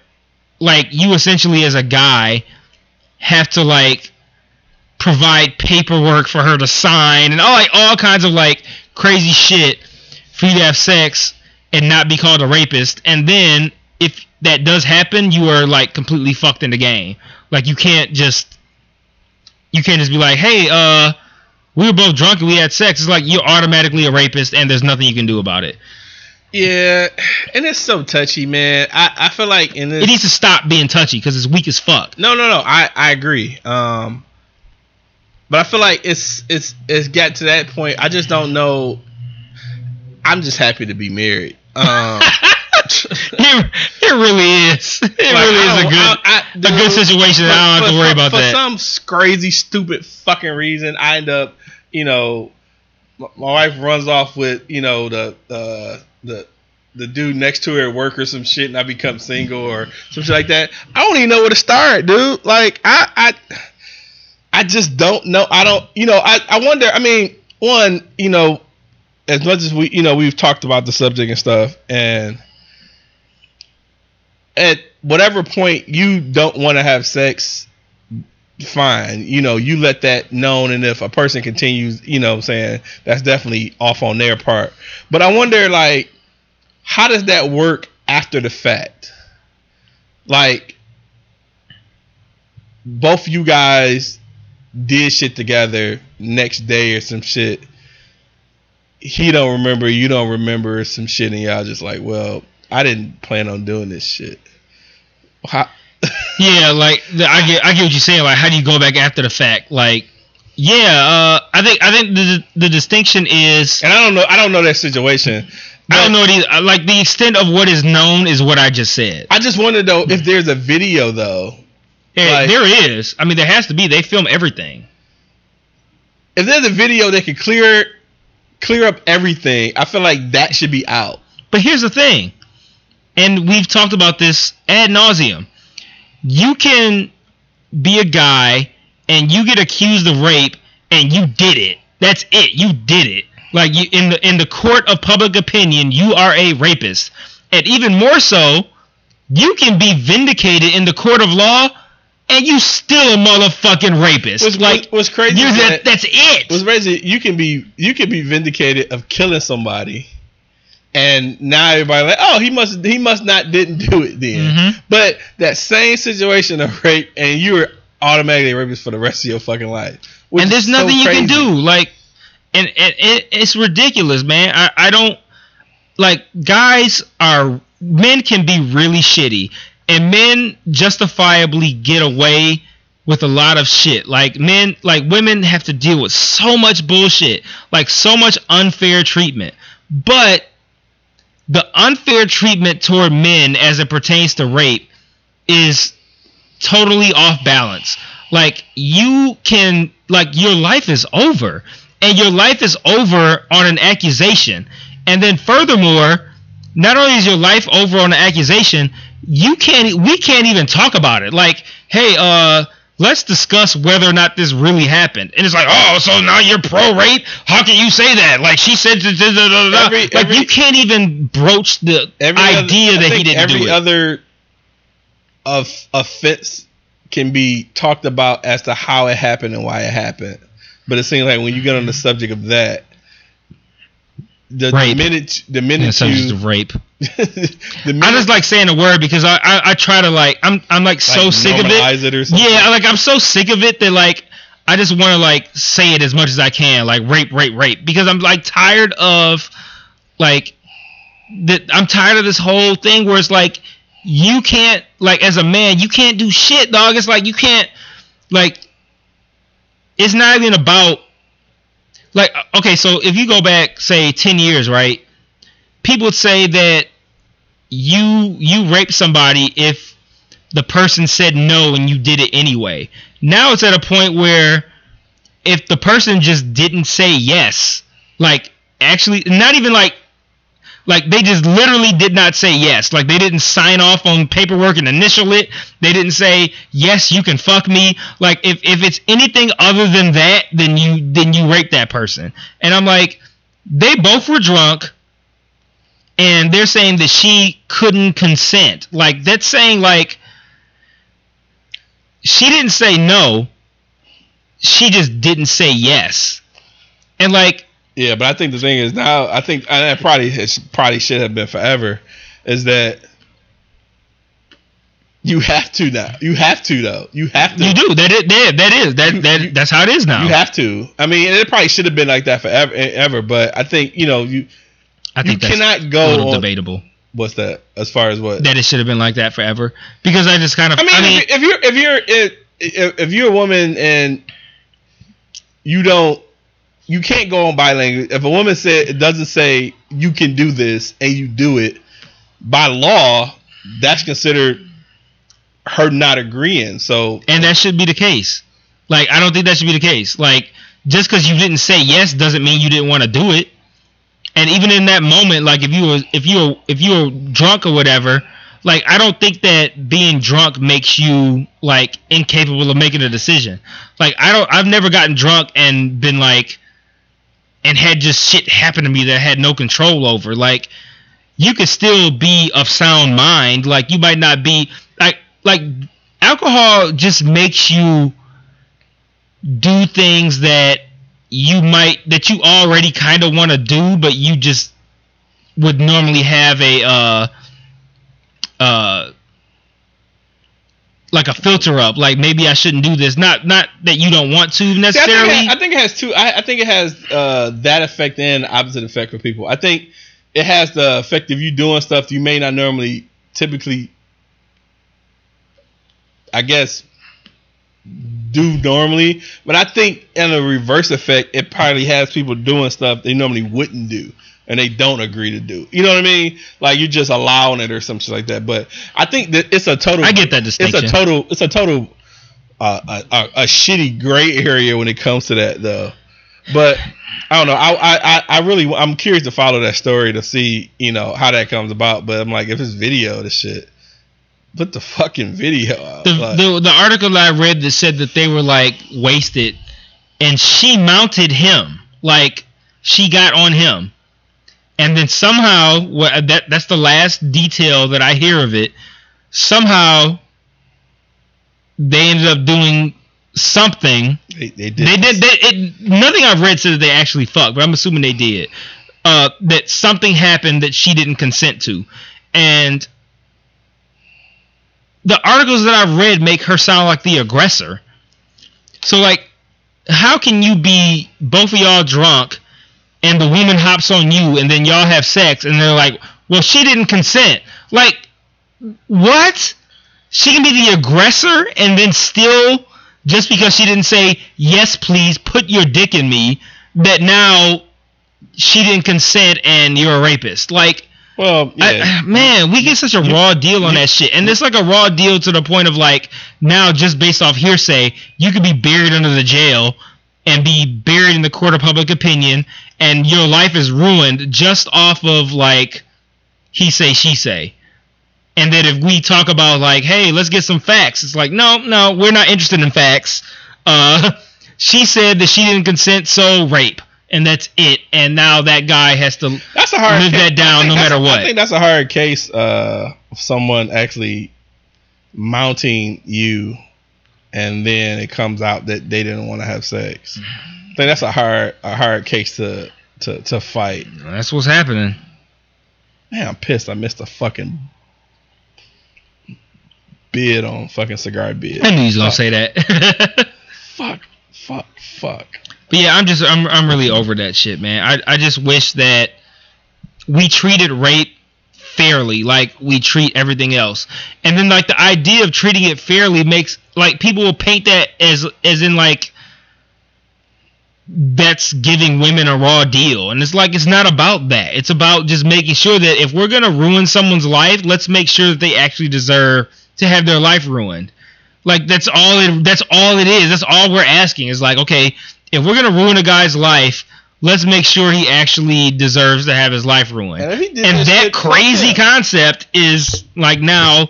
like, you essentially as a guy have to, like, provide paperwork for her to sign and all kinds of, like, crazy shit for you to have sex and not be called a rapist. And then if that does happen, you are like completely fucked in the game. Like you can't just be like, hey, we were both drunk and we had sex. It's like you're automatically a rapist and there's nothing you can do about it. Yeah, and it's so touchy, man. I feel like in this... It needs to stop being touchy because it's weak as fuck. No. I agree. But I feel like it's got to that point. I just don't know. I'm just happy to be married. It really is. It really is a good situation that I don't have to worry about that. For some crazy, stupid fucking reason, I end up, my wife runs off with, the dude next to her at work or some shit, and I become single or some shit like that. I don't even know where to start, dude. Like I just don't know. I wonder. I mean, one, as much as we, we've talked about the subject and stuff, and at whatever point you don't want to have sex, fine. You let that known, and if a person continues, saying that's definitely off on their part. But I wonder, like, how does that work after the fact? Like, both you guys did shit together next day or some shit. He don't remember, you don't remember some shit, and y'all just like, well, I didn't plan on doing this shit. Yeah, like I get what you're saying. Like, how do you go back after the fact? Like, yeah, I think the distinction is, and I don't know that situation. I don't know it either. Like, the extent of what is known is what I just said. I just wonder though if there's a video though. Yeah, like, there is. I mean, there has to be. They film everything. If there's a video that could clear up everything, I feel like that should be out. But here's the thing, and we've talked about this ad nauseum. You can be a guy and you get accused of rape and you did it. That's it. You did it. Like, you, in the court of public opinion, you are a rapist. And even more so, you can be vindicated in the court of law and you still a motherfucking rapist. What's crazy? That's it. What's crazy? You can be vindicated of killing somebody, and now everybody like, oh, he must not didn't do it then. Mm-hmm. But that same situation of rape, and you were automatically a rapist for the rest of your fucking life. And there's nothing you can do. Like, and it's ridiculous, man. I don't like guys are men can be really shitty. And men justifiably get away with a lot of shit. Like, women have to deal with so much bullshit, like so much unfair treatment. But the unfair treatment toward men as it pertains to rape is totally off balance. Like, your life is over, and your life is over on an accusation. And then furthermore, not only is your life over on an accusation, we can't even talk about it. Like, hey, let's discuss whether or not this really happened. And it's like, oh, so now you're pro-rape? How can you say that? Like, she said, da, da, da, da, da. Like, you can't even broach the idea that he didn't do it. Every other offense can be talked about as to how it happened and why it happened. But it seems like when you get on the subject of that, the minute you rape. I just like saying the word because I try to like I'm like so sick of it. Yeah, like I'm so sick of it that like I just want to like say it as much as I can, like rape, because I'm like tired of like that. I'm tired of this whole thing where it's like you can't, like, as a man you can't do shit, dog. It's like you can't, like, it's not even about, like, okay, so if you go back, say, 10 years, right? People would say that you raped somebody if the person said no and you did it anyway. Now it's at a point where if the person just didn't say yes, like, actually, not even like they just literally did not say yes. Like, they didn't sign off on paperwork and initial it. They didn't say, yes, you can fuck me. Like, if it's anything other than that, then you rape that person. And I'm like, they both were drunk, and they're saying that she couldn't consent. Like, that's saying, like, she didn't say no. She just didn't say yes. And, like, yeah, but I think the thing is now, I think, and that probably should have been forever, is that You have to now. You have to though. You have to. You do. That's how it is now. You have to. I mean, and it probably should have been like that forever, but I think you cannot go. A little debatable. What's that? As far as what? That it should have been like that forever because I just kind of. I mean, if you're a woman and you can't go on body language. If a woman said it doesn't say you can do this and you do it by law, that's considered. Her not agreeing, so and that should be the case. Like, I don't think that should be the case. Like, just because you didn't say yes doesn't mean you didn't want to do it. And even in that moment, like if you were drunk or whatever, like I don't think that being drunk makes you like incapable of making a decision. Like I've never gotten drunk and been like, and had just shit happen to me that I had no control over. Like you could still be of sound mind. Like you might not be like. Like, alcohol just makes you do things that you already kind of want to do, but you just would normally have a filter up. Like, maybe I shouldn't do this. Not that you don't want to necessarily. See, I think it has that effect and opposite effect for people. I think it has the effect of you doing stuff you may not normally typically. I guess do normally, but I think in a reverse effect, it probably has people doing stuff they normally wouldn't do and they don't agree to do. You know what I mean? Like you're just allowing it or some shit like that. But I think that it's a total. I get that distinction. It's a total shitty gray area when it comes to that though. But I don't know. I'm curious to follow that story to see how that comes about. But I'm like, if it's video, this shit. Put the fucking video out. The article I read that said that they were like wasted, and she mounted him, like she got on him, and then somehow that's the last detail that I hear of it. Somehow they ended up doing something. Nothing I've read said that they actually fucked, but I'm assuming they did. That something happened that she didn't consent to, and. The articles that I've read make her sound like the aggressor. So, like, how can you be both of y'all drunk and the woman hops on you and then y'all have sex and they're like, well, she didn't consent. Like, what? She can be the aggressor and then still, just because she didn't say, yes, please, put your dick in me, that now she didn't consent and you're a rapist. Like... Well, yeah. We get such a raw deal on that shit. And it's like a raw deal to the point of like, now just based off hearsay, you could be buried under the jail and be buried in the court of public opinion and your life is ruined just off of like he say, she say. And then if we talk about like, hey, let's get some facts. It's like, no, we're not interested in facts. She said that she didn't consent, so rape. And that's it. And now that guy has to live that down no matter what. I think that's a hard case of someone actually mounting you and then it comes out that they didn't want to have sex. I think that's a hard case to fight. That's what's happening. Man, I'm pissed. I missed a fucking bid on fucking cigar bid. I knew he was going to say that. Fuck. But yeah, I'm really over that shit, man. I just wish that we treated rape fairly, like we treat everything else. And then like the idea of treating it fairly makes like people will paint that as in like that's giving women a raw deal. And it's like it's not about that. It's about just making sure that if we're gonna ruin someone's life, let's make sure that they actually deserve to have their life ruined. Like that's all it is. That's all we're asking. It's like, okay, if we're gonna ruin a guy's life, let's make sure he actually deserves to have his life ruined. And that crazy concept is like now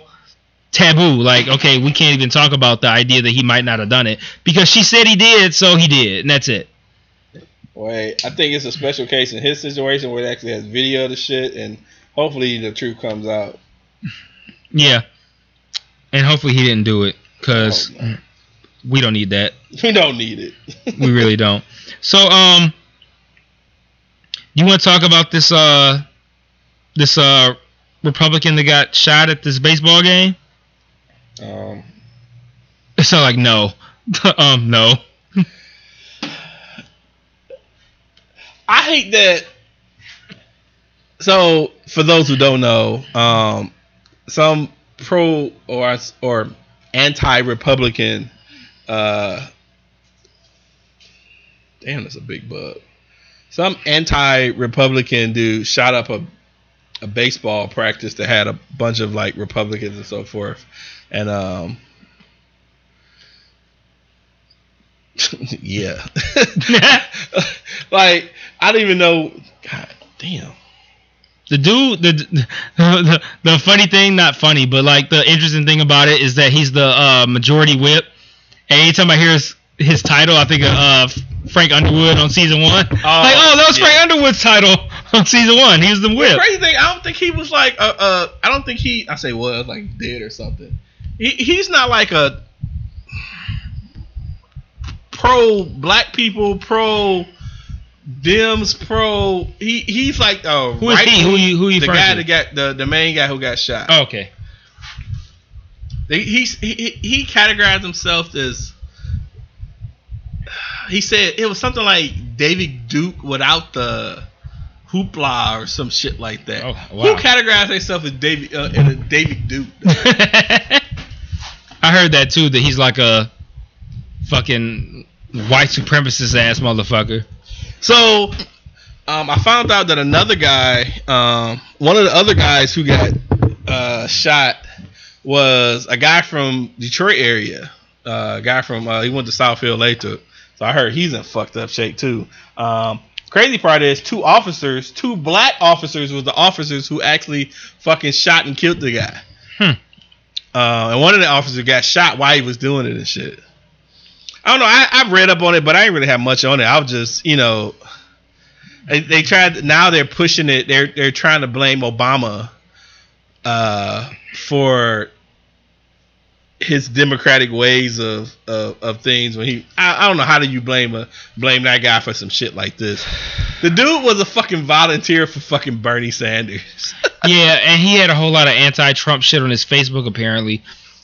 taboo. Like, okay, we can't even talk about the idea that he might not have done it because she said he did, so he did, and that's it. Wait, I think it's a special case in his situation where it actually has video of the shit, and hopefully the truth comes out. Yeah, and hopefully he didn't do it because. Oh, we don't need that. We don't need it. We really don't. So, you want to talk about this Republican that got shot at this baseball game? It sounds like no. No. I hate that. So, for those who don't know, some pro or anti-Republican, damn, that's a big bug. Some anti-Republican dude shot up a baseball practice that had a bunch of like Republicans and so forth, and yeah, like I don't even know. God damn. The dude, the funny thing, not funny, but like the interesting thing about it is that he's the majority whip. And anytime I hear his title, I think of Frank Underwood on season one. Like, oh, that was Frank Underwood's title on season one. He was the whip. The crazy thing, I don't think he was like I don't think he. I say was like dead or something. He's not like a pro black people, pro Dems, pro. He's like who is he? Who you? The guy to? That got the main guy who got shot. Oh, okay. He categorized himself as. He said it was something like David Duke without the hoopla or some shit like that. Oh, wow. Who categorized himself as David Duke? I heard that too. That he's like a fucking white supremacist ass motherfucker. So, I found out that another guy, one of the other guys who got shot was a guy from Detroit area. A guy from, he went to South Hill later. So I heard he's in fucked up shape too. Crazy part is two black officers was the officers who actually fucking shot and killed the guy. And one of the officers got shot while he was doing it and shit. I don't know. I've read up on it, but I ain't really have much on it. I was just, you know, they tried. Now they're pushing it. They're trying to blame Obama for his democratic ways of things. When he, I don't know, how do you blame that guy for some shit like this? The dude was a fucking volunteer for fucking Bernie Sanders. Yeah, and he had a whole lot of anti-Trump shit on his Facebook apparently,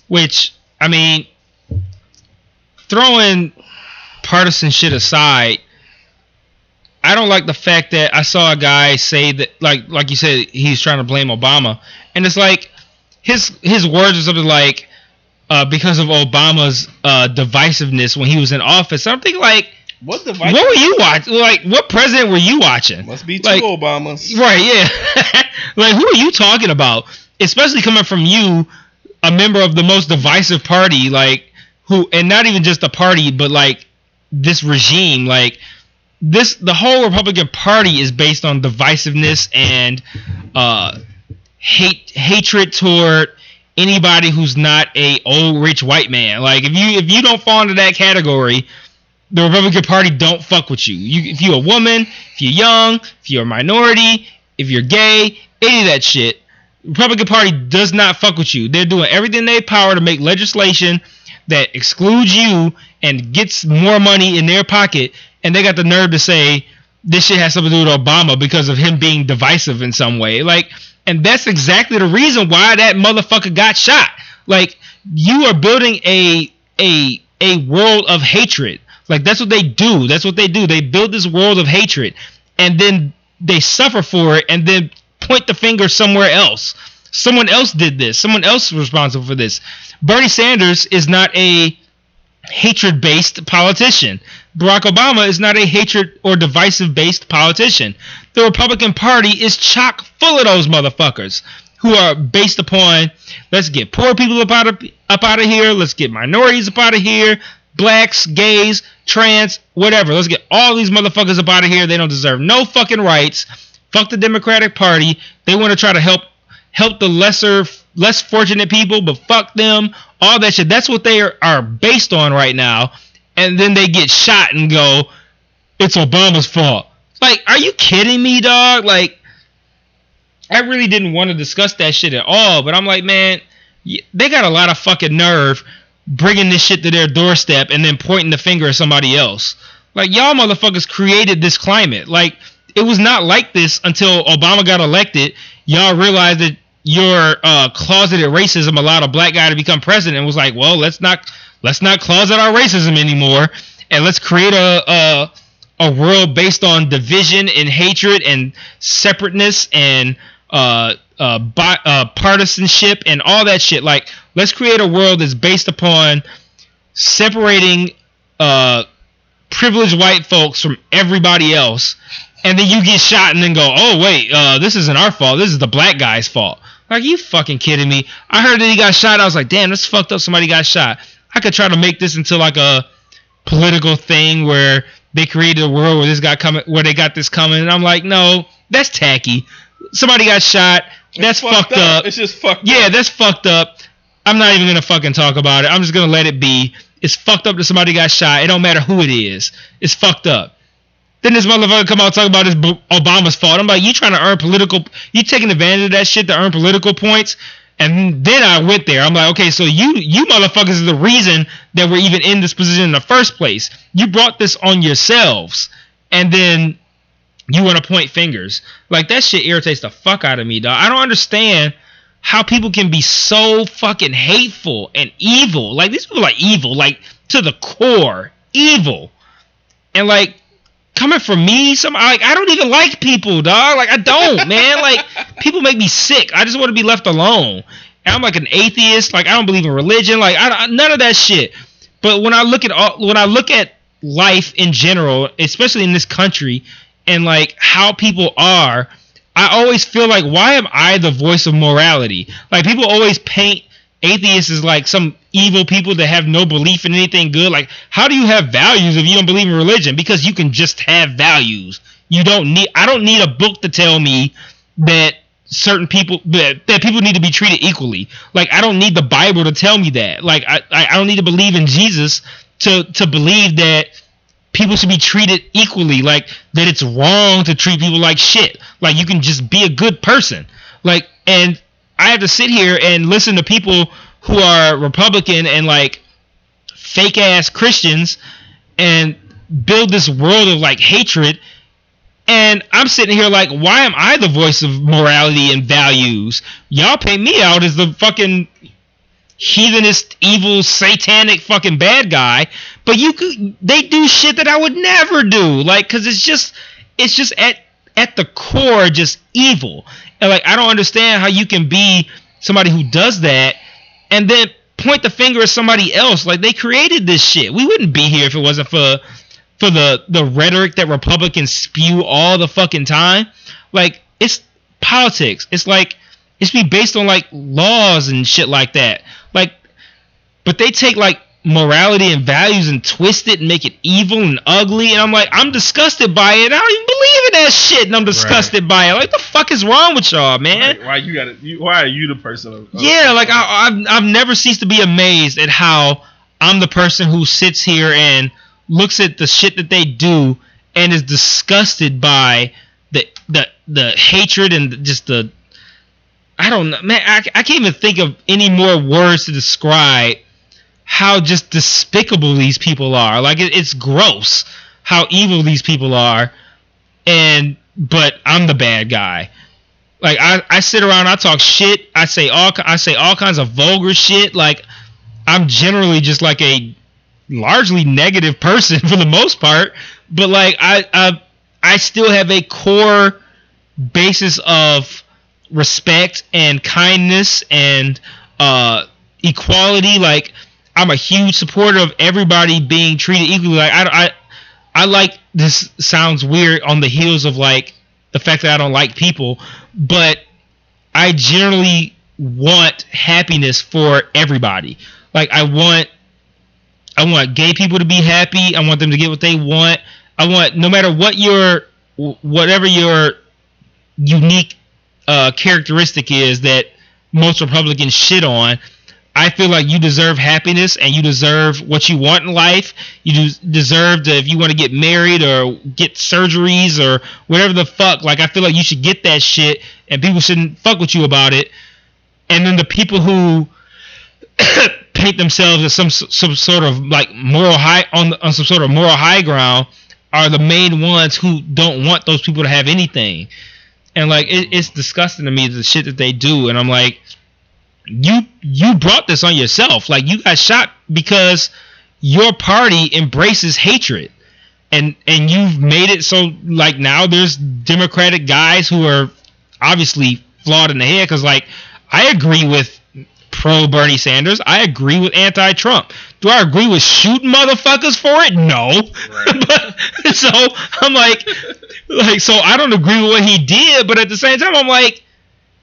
which I mean. Throwing partisan shit aside, I don't like the fact that I saw a guy say that, like you said, he's trying to blame Obama, and it's like his words are something like because of Obama's divisiveness when he was in office. I'm thinking like, what divisiveness? What were you watching? Like, what president were you watching? Must be two like, Obamas, right? Yeah, like who are you talking about? Especially coming from you, a member of the most divisive party, like. Who, and not even just the party, but like this regime, like this, the whole Republican Party is based on divisiveness and hatred toward anybody who's not a old rich white man. Like if you don't fall into that category, the Republican Party don't fuck with you. If you're a woman, if you're young, if you're a minority, if you're gay, any of that shit, Republican Party does not fuck with you. They're doing everything they power to make legislation that excludes you and gets more money in their pocket, and they got the nerve to say this shit has something to do with Obama because of him being divisive in some way. Like, and that's exactly the reason why that motherfucker got shot. Like, you are building a world of hatred. Like, that's what they do. They build this world of hatred, and then they suffer for it, and then point the finger somewhere else. Someone else did this. Someone else is responsible for this. Bernie Sanders is not a hatred-based politician. Barack Obama is not a hatred or divisive-based politician. The Republican Party is chock full of those motherfuckers who are based upon, let's get poor people up out of here, let's get minorities up out of here, blacks, gays, trans, whatever. Let's get all these motherfuckers up out of here. They don't deserve no fucking rights. Fuck the Democratic Party. They want to try to help the less fortunate people, but fuck them, all that shit. That's what they are based on right now, and then they get shot and go, it's Obama's fault. Like, are you kidding me, dog? Like, I really didn't want to discuss that shit at all, but I'm like, man, they got a lot of fucking nerve bringing this shit to their doorstep and then pointing the finger at somebody else. Like, y'all motherfuckers created this climate. Like, it was not like this until Obama got elected. Y'all realized that your closeted racism allowed a black guy to become president and was like, well, let's not closet our racism anymore, and let's create a world based on division and hatred and separateness and partisanship and all that shit. Like, let's create a world that's based upon separating privileged white folks from everybody else, and then you get shot and then go, oh wait, this isn't our fault, this is the black guy's fault. Like, you fucking kidding me? I heard that he got shot. I was like, damn, that's fucked up, somebody got shot. I could try to make this into like a political thing where they created a world where this guy coming, where they got this coming, and I'm like, no, that's tacky. Somebody got shot. That's fucked up. It's just fucked up. Yeah, that's fucked up. I'm not even gonna fucking talk about it. I'm just gonna let it be. It's fucked up that somebody got shot. It don't matter who it is. It's fucked up. Then this motherfucker come out talking about it's Obama's fault. I'm like, you trying to earn political? You taking advantage of that shit to earn political points? And then I went there. I'm like, okay, so you motherfuckers are the reason that we're even in this position in the first place. You brought this on yourselves, and then you want to point fingers. Like, that shit irritates the fuck out of me, dog. I don't understand how people can be so fucking hateful and evil. Like, these people are evil, like, to the core, evil. And like, coming from me, I don't even like people, dog. Like, I don't, man. Like, people make me sick. I just want to be left alone. And I'm like an atheist. Like, I don't believe in religion. Like, none of that shit. But when I look at life in general, especially in this country, and like how people are, I always feel like, why am I the voice of morality? Like, people always paint atheists as like some evil people that have no belief in anything good. Like, how do you have values if you don't believe in religion? Because you can just have values. I don't need a book to tell me that certain people, that people need to be treated equally. Like, I don't need the Bible to tell me that. Like, I don't need to believe in Jesus to believe that people should be treated equally. Like, that it's wrong to treat people like shit. Like, you can just be a good person. Like, and I have to sit here and listen to people who are Republican and like fake ass Christians and build this world of like hatred. And I'm sitting here like, why am I the voice of morality and values? Y'all paint me out as the fucking heathenist, evil, satanic fucking bad guy. But they do shit that I would never do. Like, cause it's just at the core, just evil. And like, I don't understand how you can be somebody who does that and then point the finger at somebody else. Like, they created this shit. We wouldn't be here if it wasn't for the rhetoric that Republicans spew all the fucking time. Like, it's politics. It's like, it's be based on like laws and shit like that. Like, but they take like morality and values and twist it and make it evil and ugly, and I'm like, I'm disgusted by it. I don't even believe in that shit, and I'm disgusted by it. Like, the fuck is wrong with y'all, man? Like, why are you the person? I've never ceased to be amazed at how I'm the person who sits here and looks at the shit that they do and is disgusted by the hatred and just the, I don't know, man. I can't even think of any more words to describe how just despicable these people are. Like, it's gross how evil these people are, but I'm the bad guy. Like, I sit around, I talk shit, I say all kinds of vulgar shit. Like, I'm generally just like a largely negative person for the most part, but like I still have a core basis of respect and kindness and equality. Like, I'm a huge supporter of everybody being treated equally. Like, I like, this sounds weird on the heels of like the fact that I don't like people, but I generally want happiness for everybody. Like, I want gay people to be happy. I want them to get what they want. I want, no matter what whatever your unique characteristic is that most Republicans shit on, I feel like you deserve happiness and you deserve what you want in life. You deserve to, if you want to get married or get surgeries or whatever the fuck, like, I feel like you should get that shit and people shouldn't fuck with you about it. And then the people who paint themselves as some sort of like moral high on some sort of moral high ground are the main ones who don't want those people to have anything. And like it's disgusting to me the shit that they do, and I'm like, you brought this on yourself. Like, you got shot because your party embraces hatred, and you've made it so like now there's Democratic guys who are obviously flawed in the head, because like I agree with pro Bernie Sanders, I agree with anti-Trump. Do I agree with shooting motherfuckers for it? No. Right. But, so I'm like, so I don't agree with what he did, but at the same time, I'm like,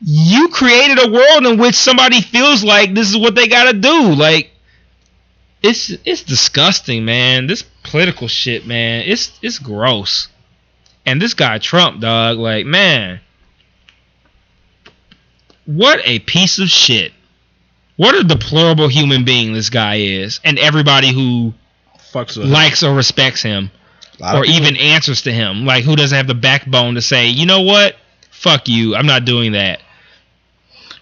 you created a world in which somebody feels like this is what they gotta do. Like, it's disgusting, man. This political shit, man. It's gross. And this guy Trump, dog, like, man, what a piece of shit. What a deplorable human being this guy is, and everybody who likes or respects him or even answers to him, like, who doesn't have the backbone to say, you know what, fuck you, I'm not doing that.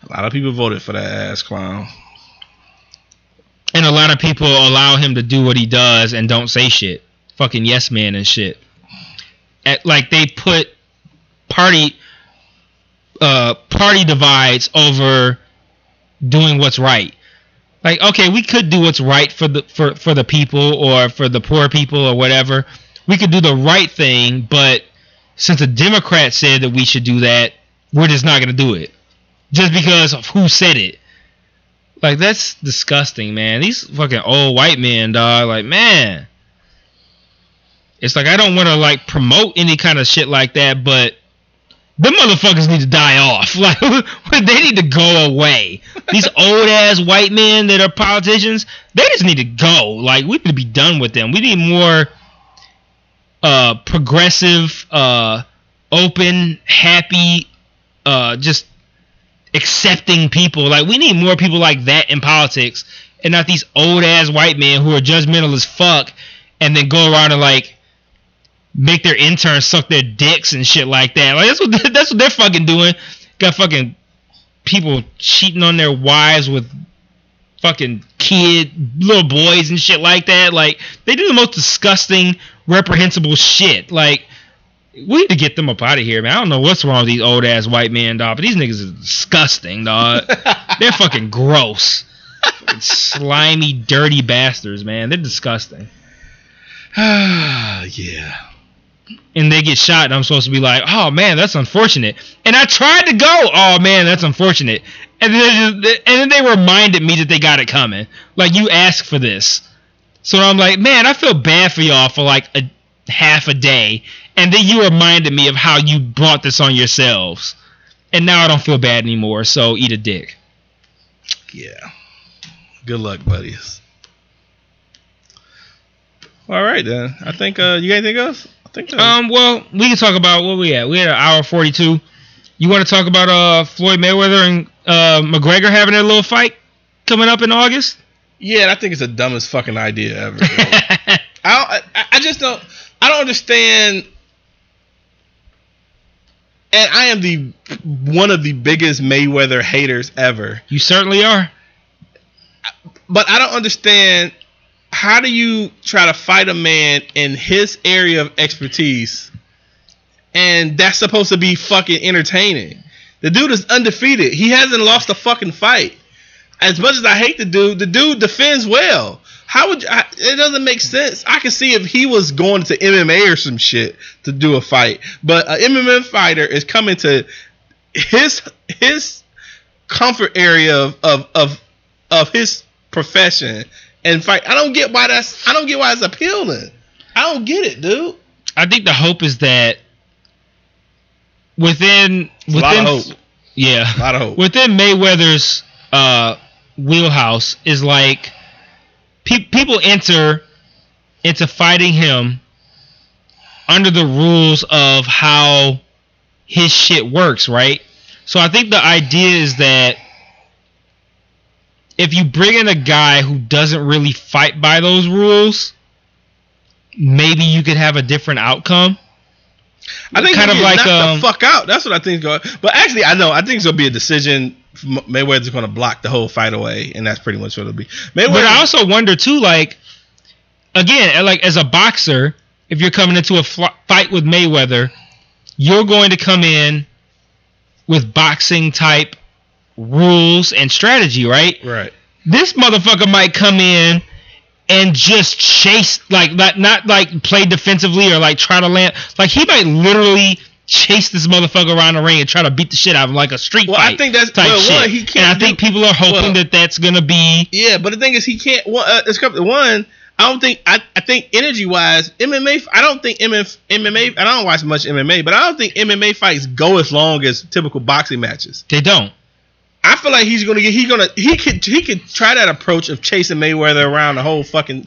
A lot of people voted for that ass clown. And a lot of people allow him to do what he does and don't say shit. Fucking yes man and shit. Like, they put party divides over doing what's right. Like, okay, we could do what's right for the people or for the poor people or whatever. We could do the right thing, but since a Democrat said that we should do that, we're just not going to do it just because of who said it. Like, that's disgusting, man. These fucking old white men, dog. Like, man, it's like I don't want to like promote any kind of shit like that, but them motherfuckers need to die off. Like, they need to go away. These old ass white men that are politicians, they just need to go. Like, we need to be done with them. We need more progressive, open, happy, just accepting people. Like, we need more people like that in politics, and not these old ass white men who are judgmental as fuck and then go around and like make their interns suck their dicks and shit like that. Like, that's what they're fucking doing. Got fucking people cheating on their wives with fucking little boys and shit like that. Like, they do the most disgusting, reprehensible shit. Like, we need to get them up out of here, man. I don't know what's wrong with these old ass white men, dog, but these niggas are disgusting, dog. They're fucking gross. Fucking slimy, dirty bastards, man. They're disgusting. Yeah. And they get shot, and I'm supposed to be like, oh man, that's unfortunate. And I tried to go, oh man, that's unfortunate. And then they reminded me that they got it coming. Like, you asked for this. So I'm like, man, I feel bad for y'all for like a half a day. And then you reminded me of how you brought this on yourselves. And now I don't feel bad anymore, so eat a dick. Yeah. Good luck, buddies. All right, then. I think, you got anything else? Well, we can talk about where we at. We had an hour 42. You want to talk about Floyd Mayweather and McGregor having their little fight coming up in August? Yeah, I think it's the dumbest fucking idea ever. I just don't understand. And I am one of the biggest Mayweather haters ever. You certainly are. But I don't understand. How do you try to fight a man in his area of expertise, and that's supposed to be fucking entertaining? The dude is undefeated. He hasn't lost a fucking fight. As much as I hate the dude defends well. How would you, it doesn't make sense. I can see if he was going to MMA or some shit to do a fight, but an MMA fighter is coming to his comfort area of his profession. And fight. I don't get why it's appealing. I don't get it, dude. I think the hope is that within a lot of hope. Yeah, a lot of hope. Within Mayweather's wheelhouse is like people enter into fighting him under the rules of how his shit works, right? So I think the idea is that if you bring in a guy who doesn't really fight by those rules, maybe you could have a different outcome. I think kind of like knocked the fuck out. That's what I think is going. But actually, I think there'll be a decision. Mayweather's going to block the whole fight away, and that's pretty much what it'll be. Mayweather. But I also wonder too, like, again, like as a boxer, if you're coming into a fight with Mayweather, you're going to come in with boxing type rules and strategy, right? Right. This motherfucker might come in and just chase, like, not like play defensively or like try to land. Like, he might literally chase this motherfucker around the ring and try to beat the shit out of him like a street fight. I think that's type shit. He can't, and I think people are hoping that that's gonna be. Yeah, but the thing is, he can't. One, I don't think. I think energy wise, MMA. I don't think MMA. I don't watch much MMA, but I don't think MMA fights go as long as typical boxing matches. They don't. I feel like he could try that approach of chasing Mayweather around the whole fucking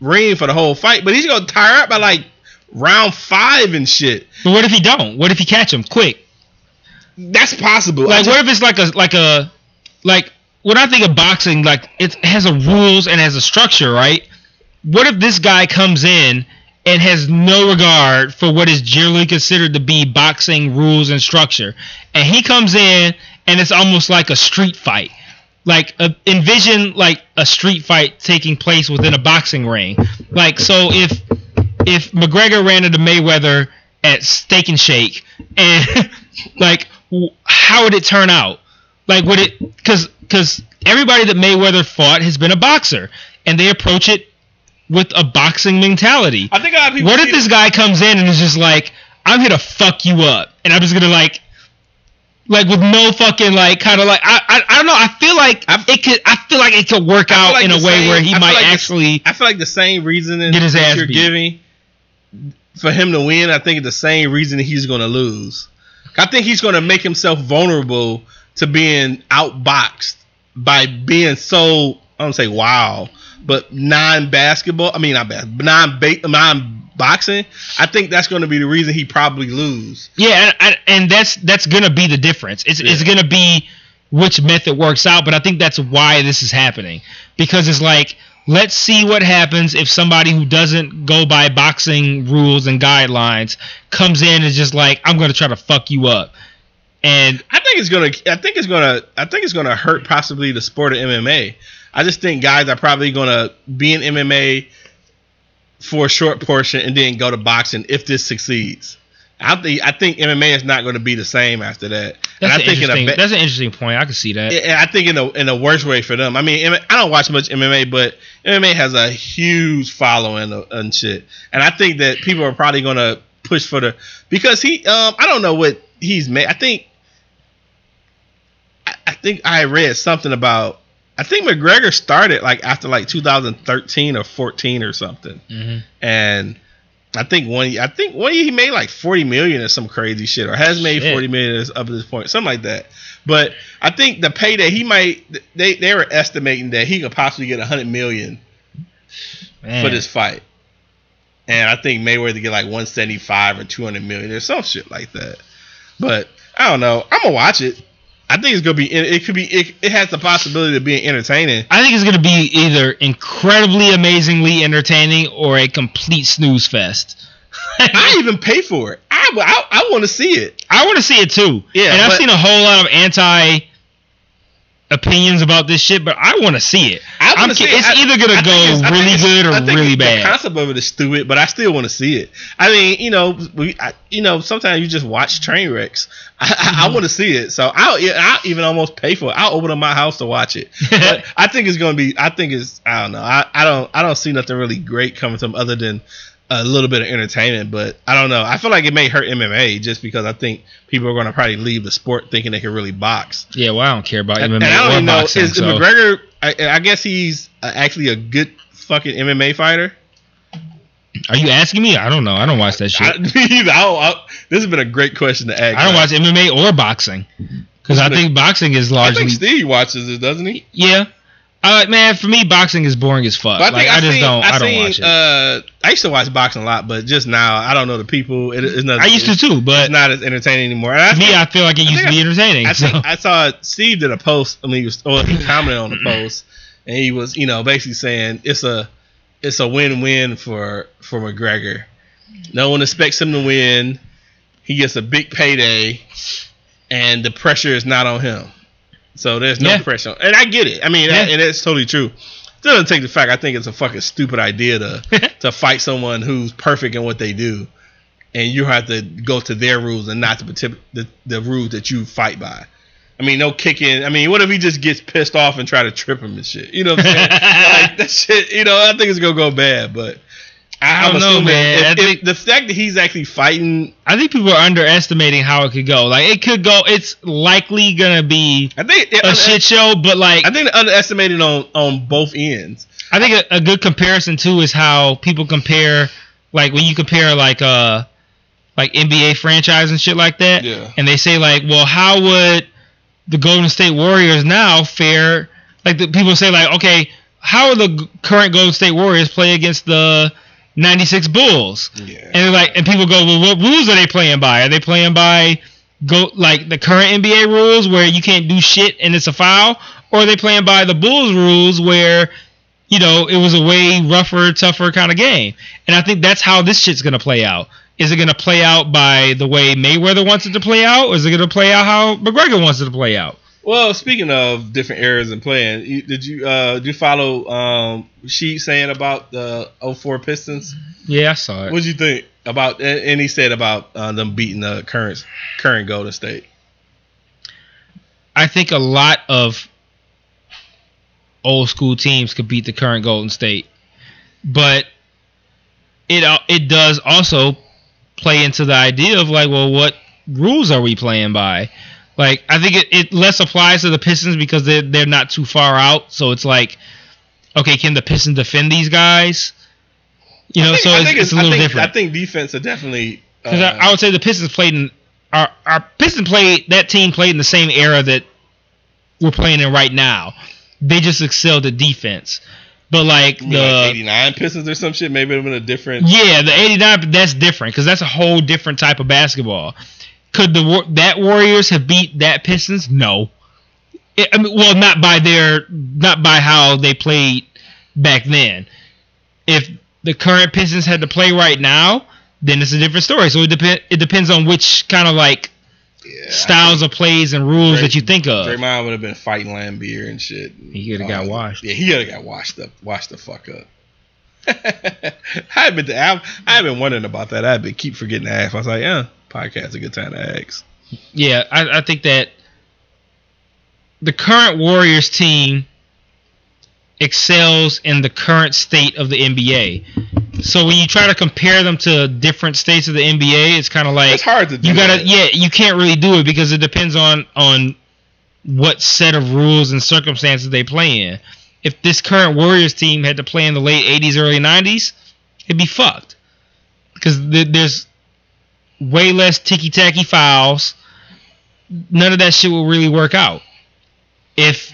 ring for the whole fight, but he's gonna tire out by like round 5 and shit. But what if he don't? What if he catch him quick? That's possible. Like, what if it's like when I think of boxing, like it has a rules and has a structure, right? What if this guy comes in and has no regard for what is generally considered to be boxing rules and structure, and he comes in and it's almost like a street fight? Like, envision like a street fight taking place within a boxing ring. Like, so if McGregor ran into Mayweather at Steak and Shake, and like, how would it turn out? Like, would it? Because everybody that Mayweather fought has been a boxer, and they approach it with a boxing mentality. I think a lot of people. What if this guy comes in and is just like, I'm here to fuck you up, and I'm just gonna like with no fucking like kind of like I don't know. I feel like it could work out like in a way where he might actually. I feel like the same reasoning get his ass you're beat. Giving for him to win. I think the same reason he's gonna lose. I think he's gonna make himself vulnerable to being outboxed by being so, I don't say wow, but non-boxing, I think that's going to be the reason he probably lose. Yeah, and that's going to be the difference. It's going to be which method works out, but I think that's why this is happening. Because it's like, let's see what happens if somebody who doesn't go by boxing rules and guidelines comes in and is just like, I'm going to try to fuck you up. And I think it's going to hurt possibly the sport of MMA. I just think guys are probably going to be in MMA for a short portion and then go to boxing if this succeeds. I think MMA is not going to be the same after that. That's an interesting point. I can see that. And I think in a worse way for them. I mean, I don't watch much MMA, but MMA has a huge following and shit. And I think that people are probably going to push for the – because he – I don't know what he's made. I think I read something about – I think McGregor started like after like 2013 or 14 or something, mm-hmm. And I think one year he made like $40 million or some crazy shit, or has made $40 million up to this point, something like that. But I think the payday he might, they were estimating that he could possibly get $100 million for this fight, and I think Mayweather get like 175 or $200 million or some shit like that. But I don't know. I'm gonna watch it. I think it's gonna be. It could be. It has the possibility of being entertaining. I think it's gonna be either incredibly, amazingly entertaining or a complete snooze fest. I even pay for it. I want to see it. I want to see it too. Yeah, and I've seen a whole lot of anti-opinions about this shit, but I want to see it. It's either gonna go really good or really bad. The concept of it is stupid, but I still want to see it. I mean, sometimes you just watch train wrecks. I want to see it, so I'll even almost pay for it. I'll open up my house to watch it. But I don't know. I don't see nothing really great coming to them other than a little bit of entertainment. But I don't know. I feel like it may hurt MMA just because I think people are going to probably leave the sport thinking they can really box. Yeah, well, I don't care about MMA and I don't even know. Boxing, is McGregor? I guess he's actually a good fucking MMA fighter. Are you asking me? I don't know. I don't watch that shit. This has been a great question to ask. I don't watch MMA or boxing because I think boxing is largely. I think Steve watches it, doesn't he? Yeah. Man, for me, boxing is boring as fuck. But I just don't watch it. I used to watch boxing a lot, but just now, I don't know the people. I used to too, but it's not as entertaining anymore. I feel like it used to be entertaining. I think I saw Steve did a post. I mean, he commented on the post, and he was, basically saying it's a win-win for McGregor. No one expects him to win. He gets a big payday, and the pressure is not on him. So there's no pressure. And I get it. I mean, and that's totally true. Still doesn't take the fact I think it's a fucking stupid idea to fight someone who's perfect in what they do. and you have to go to their rules and not the rules that you fight by. I mean, no kicking. I mean, what if he just gets pissed off and try to trip him and shit? You know what I'm saying? Like, that shit, you know, I think it's going to go bad, but I don't know, man. If the fact that he's actually fighting, I think people are underestimating how it could go. Like, it could go. It's likely gonna be a shit show. But like, I think they're underestimated on both ends. I think a good comparison too is how people compare, like when you compare like NBA franchise and shit like that. Yeah. And they say like, well, how would the Golden State Warriors now fare? Like the people say like, okay, how would the current Golden State Warriors play against the 96 Bulls? Yeah. And like, and people go, well, what rules are they playing by? Are they playing by like the current NBA rules where you can't do shit and it's a foul? Or are they playing by the Bulls rules where, you know, it was a way rougher, tougher kind of game? And I think that's how this shit's going to play out. Is it going to play out by the way Mayweather wants it to play out? Or is it going to play out how McGregor wants it to play out? Well, speaking of different eras and playing, did you follow Sheep saying about the 2004 Pistons? Yeah, I saw it. What did you think about? And he said about them beating the current Golden State. I think a lot of old school teams could beat the current Golden State, but it does also play into the idea of like, well, what rules are we playing by? Like, I think it less applies to the Pistons because they're not too far out. So it's like, okay, can the Pistons defend these guys? You know, I think it's a little different. I think defense are definitely. Because I would say the Pistons played in our that team played in the same era that we're playing in right now. They just excelled at defense. But like the 89 Pistons or some shit, maybe it would have been a different. Yeah, the 89. That's different because that's a whole different type of basketball. Could that Warriors have beat that Pistons? No. Not by how they played back then. If the current Pistons had to play right now, then it's a different story. So it depends on which kind of like styles of plays and rules that you think of. Draymond would have been fighting Lambeer and shit. He could have got washed. Yeah, he could have got washed the fuck up. I've been wondering about that. I've been keep forgetting to ask. I was like, yeah. Podcast is a good time to ask. Yeah, I think that the current Warriors team excels in the current state of the NBA. So when you try to compare them to different states of the NBA, it's kind of like it's hard to do. You can't really do it because it depends on what set of rules and circumstances they play in. If this current Warriors team had to play in the late 80s, early 90s, it'd be fucked because there's way less ticky-tacky fouls. None of that shit will really work out. If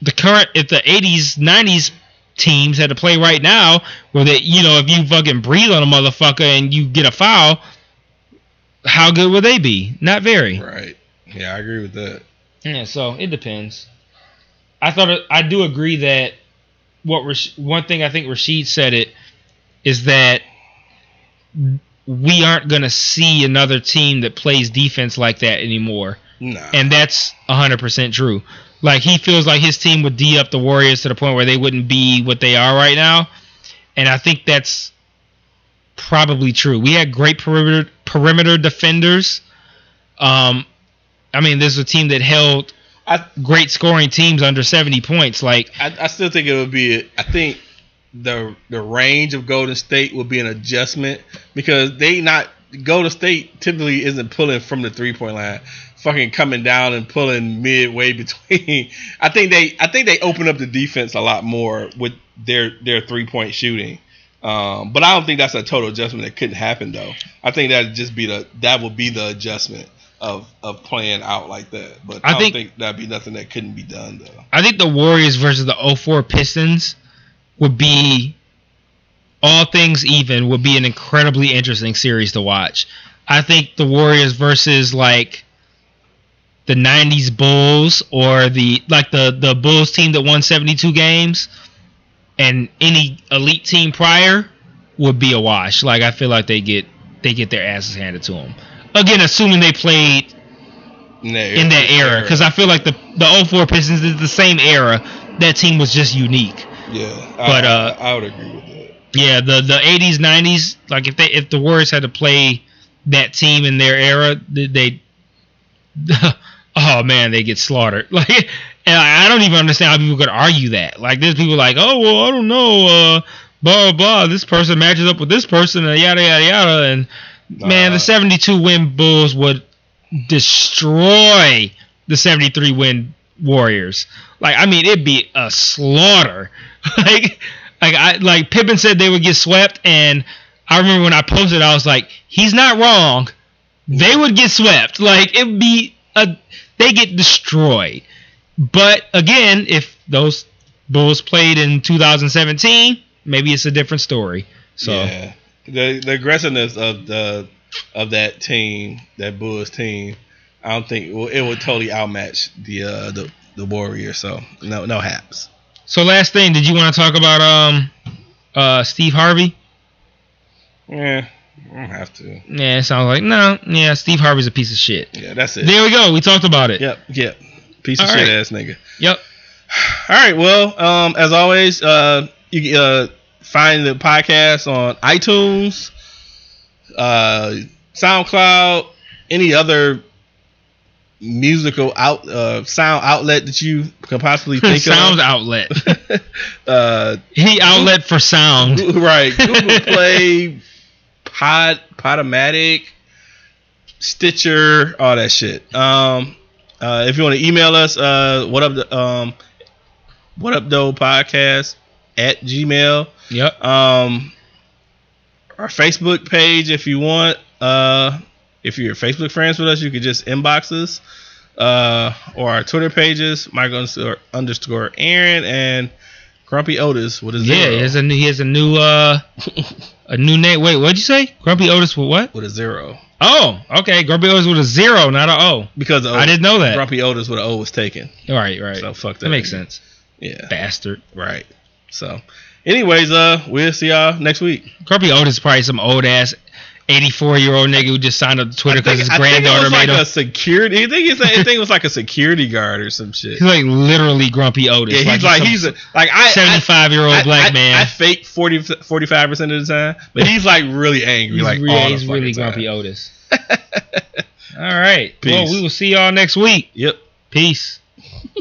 the 80s, 90s teams had to play right now, where they, you know, if you fucking breathe on a motherfucker and you get a foul, how good would they be? Not very. Right. Yeah, I agree with that. Yeah, so it depends. I do agree that one thing I think Rashid said it is that we aren't going to see another team that plays defense like that anymore. Nah. And that's 100% true. Like, he feels like his team would D up the Warriors to the point where they wouldn't be what they are right now. And I think that's probably true. We had great perimeter defenders. I mean, this is a team that held great scoring teams under 70 points. Like, I still think it would be – I think – the range of Golden State will be an adjustment because Golden State typically isn't pulling from the 3-point line, fucking coming down and pulling midway between. I think they open up the defense a lot more with their 3-point shooting. But I don't think that's a total adjustment that couldn't happen though. I think that'd just be the adjustment of playing out like that. But I don't think that'd be nothing that couldn't be done though. I think the Warriors versus the 2004 Pistons would be, all things even, would be an incredibly interesting series to watch. I think the Warriors versus like the 90s Bulls or the Bulls team that won 72 games and any elite team prior would be a wash. Like, I feel like they get their asses handed to them. Again, assuming they played in that era, because I feel like the 2004 Pistons is the same era. That team was just unique. Yeah, but I would agree with that. Yeah, the 80s, 90s, like if the Warriors had to play that team in their era, they get slaughtered. Like, and I don't even understand how people could argue that. Like, there's people like, oh, well, I don't know, blah, blah, this person matches up with this person, and yada, yada, yada. And, man, the 72-win Bulls would destroy the 73-win Warriors. Like, I mean, it'd be a slaughter. Like Pippen said they would get swept, and I remember when I posted, I was like, he's not wrong. They would get swept. Like, it'd be they get destroyed. But again, if those Bulls played in 2017, maybe it's a different story. So yeah. The aggressiveness of that team, that Bulls team, I don't think it would totally outmatch the Warriors. So no haps. So last thing, did you want to talk about Steve Harvey? Yeah, I don't have to. Yeah, it sounds like no. Yeah, Steve Harvey's a piece of shit. Yeah, that's it. There we go. We talked about it. Yep. Piece of shit ass nigga. Yep. All right. Well, as always, you find the podcast on iTunes, SoundCloud, any other musical sound outlet that you could possibly think sound of. Sound outlet. Any outlet for sound. Right. Google Play, Podomatic, Stitcher, all that shit. If you want to email us, what up though podcast @gmail. Yep. Our Facebook page, if you want. If you're Facebook friends with us, you could just inbox us. Or our Twitter pages, Michael _ Aaron and Grumpy Otis. What is that? Yeah, he has a new a new name. Wait, what'd you say? Grumpy Otis with what? With a 0. Oh, okay. Grumpy Otis with a 0, not an O. Because I didn't know that. Grumpy Otis with an O was taken. Right. So fuck that. That makes sense. Yeah. Bastard. Right. So, anyways, we'll see y'all next week. Grumpy Otis is probably some old ass 84-year-old nigga who just signed up to Twitter because his granddaughter made him. I think it was like a security guard or some shit. He's like literally Grumpy Otis. Yeah, he's 75-year-old black man. I fake 45% of the time, but he's like really angry. He's really Grumpy Otis. All right. Peace. Well, we will see y'all next week. Yep. Peace.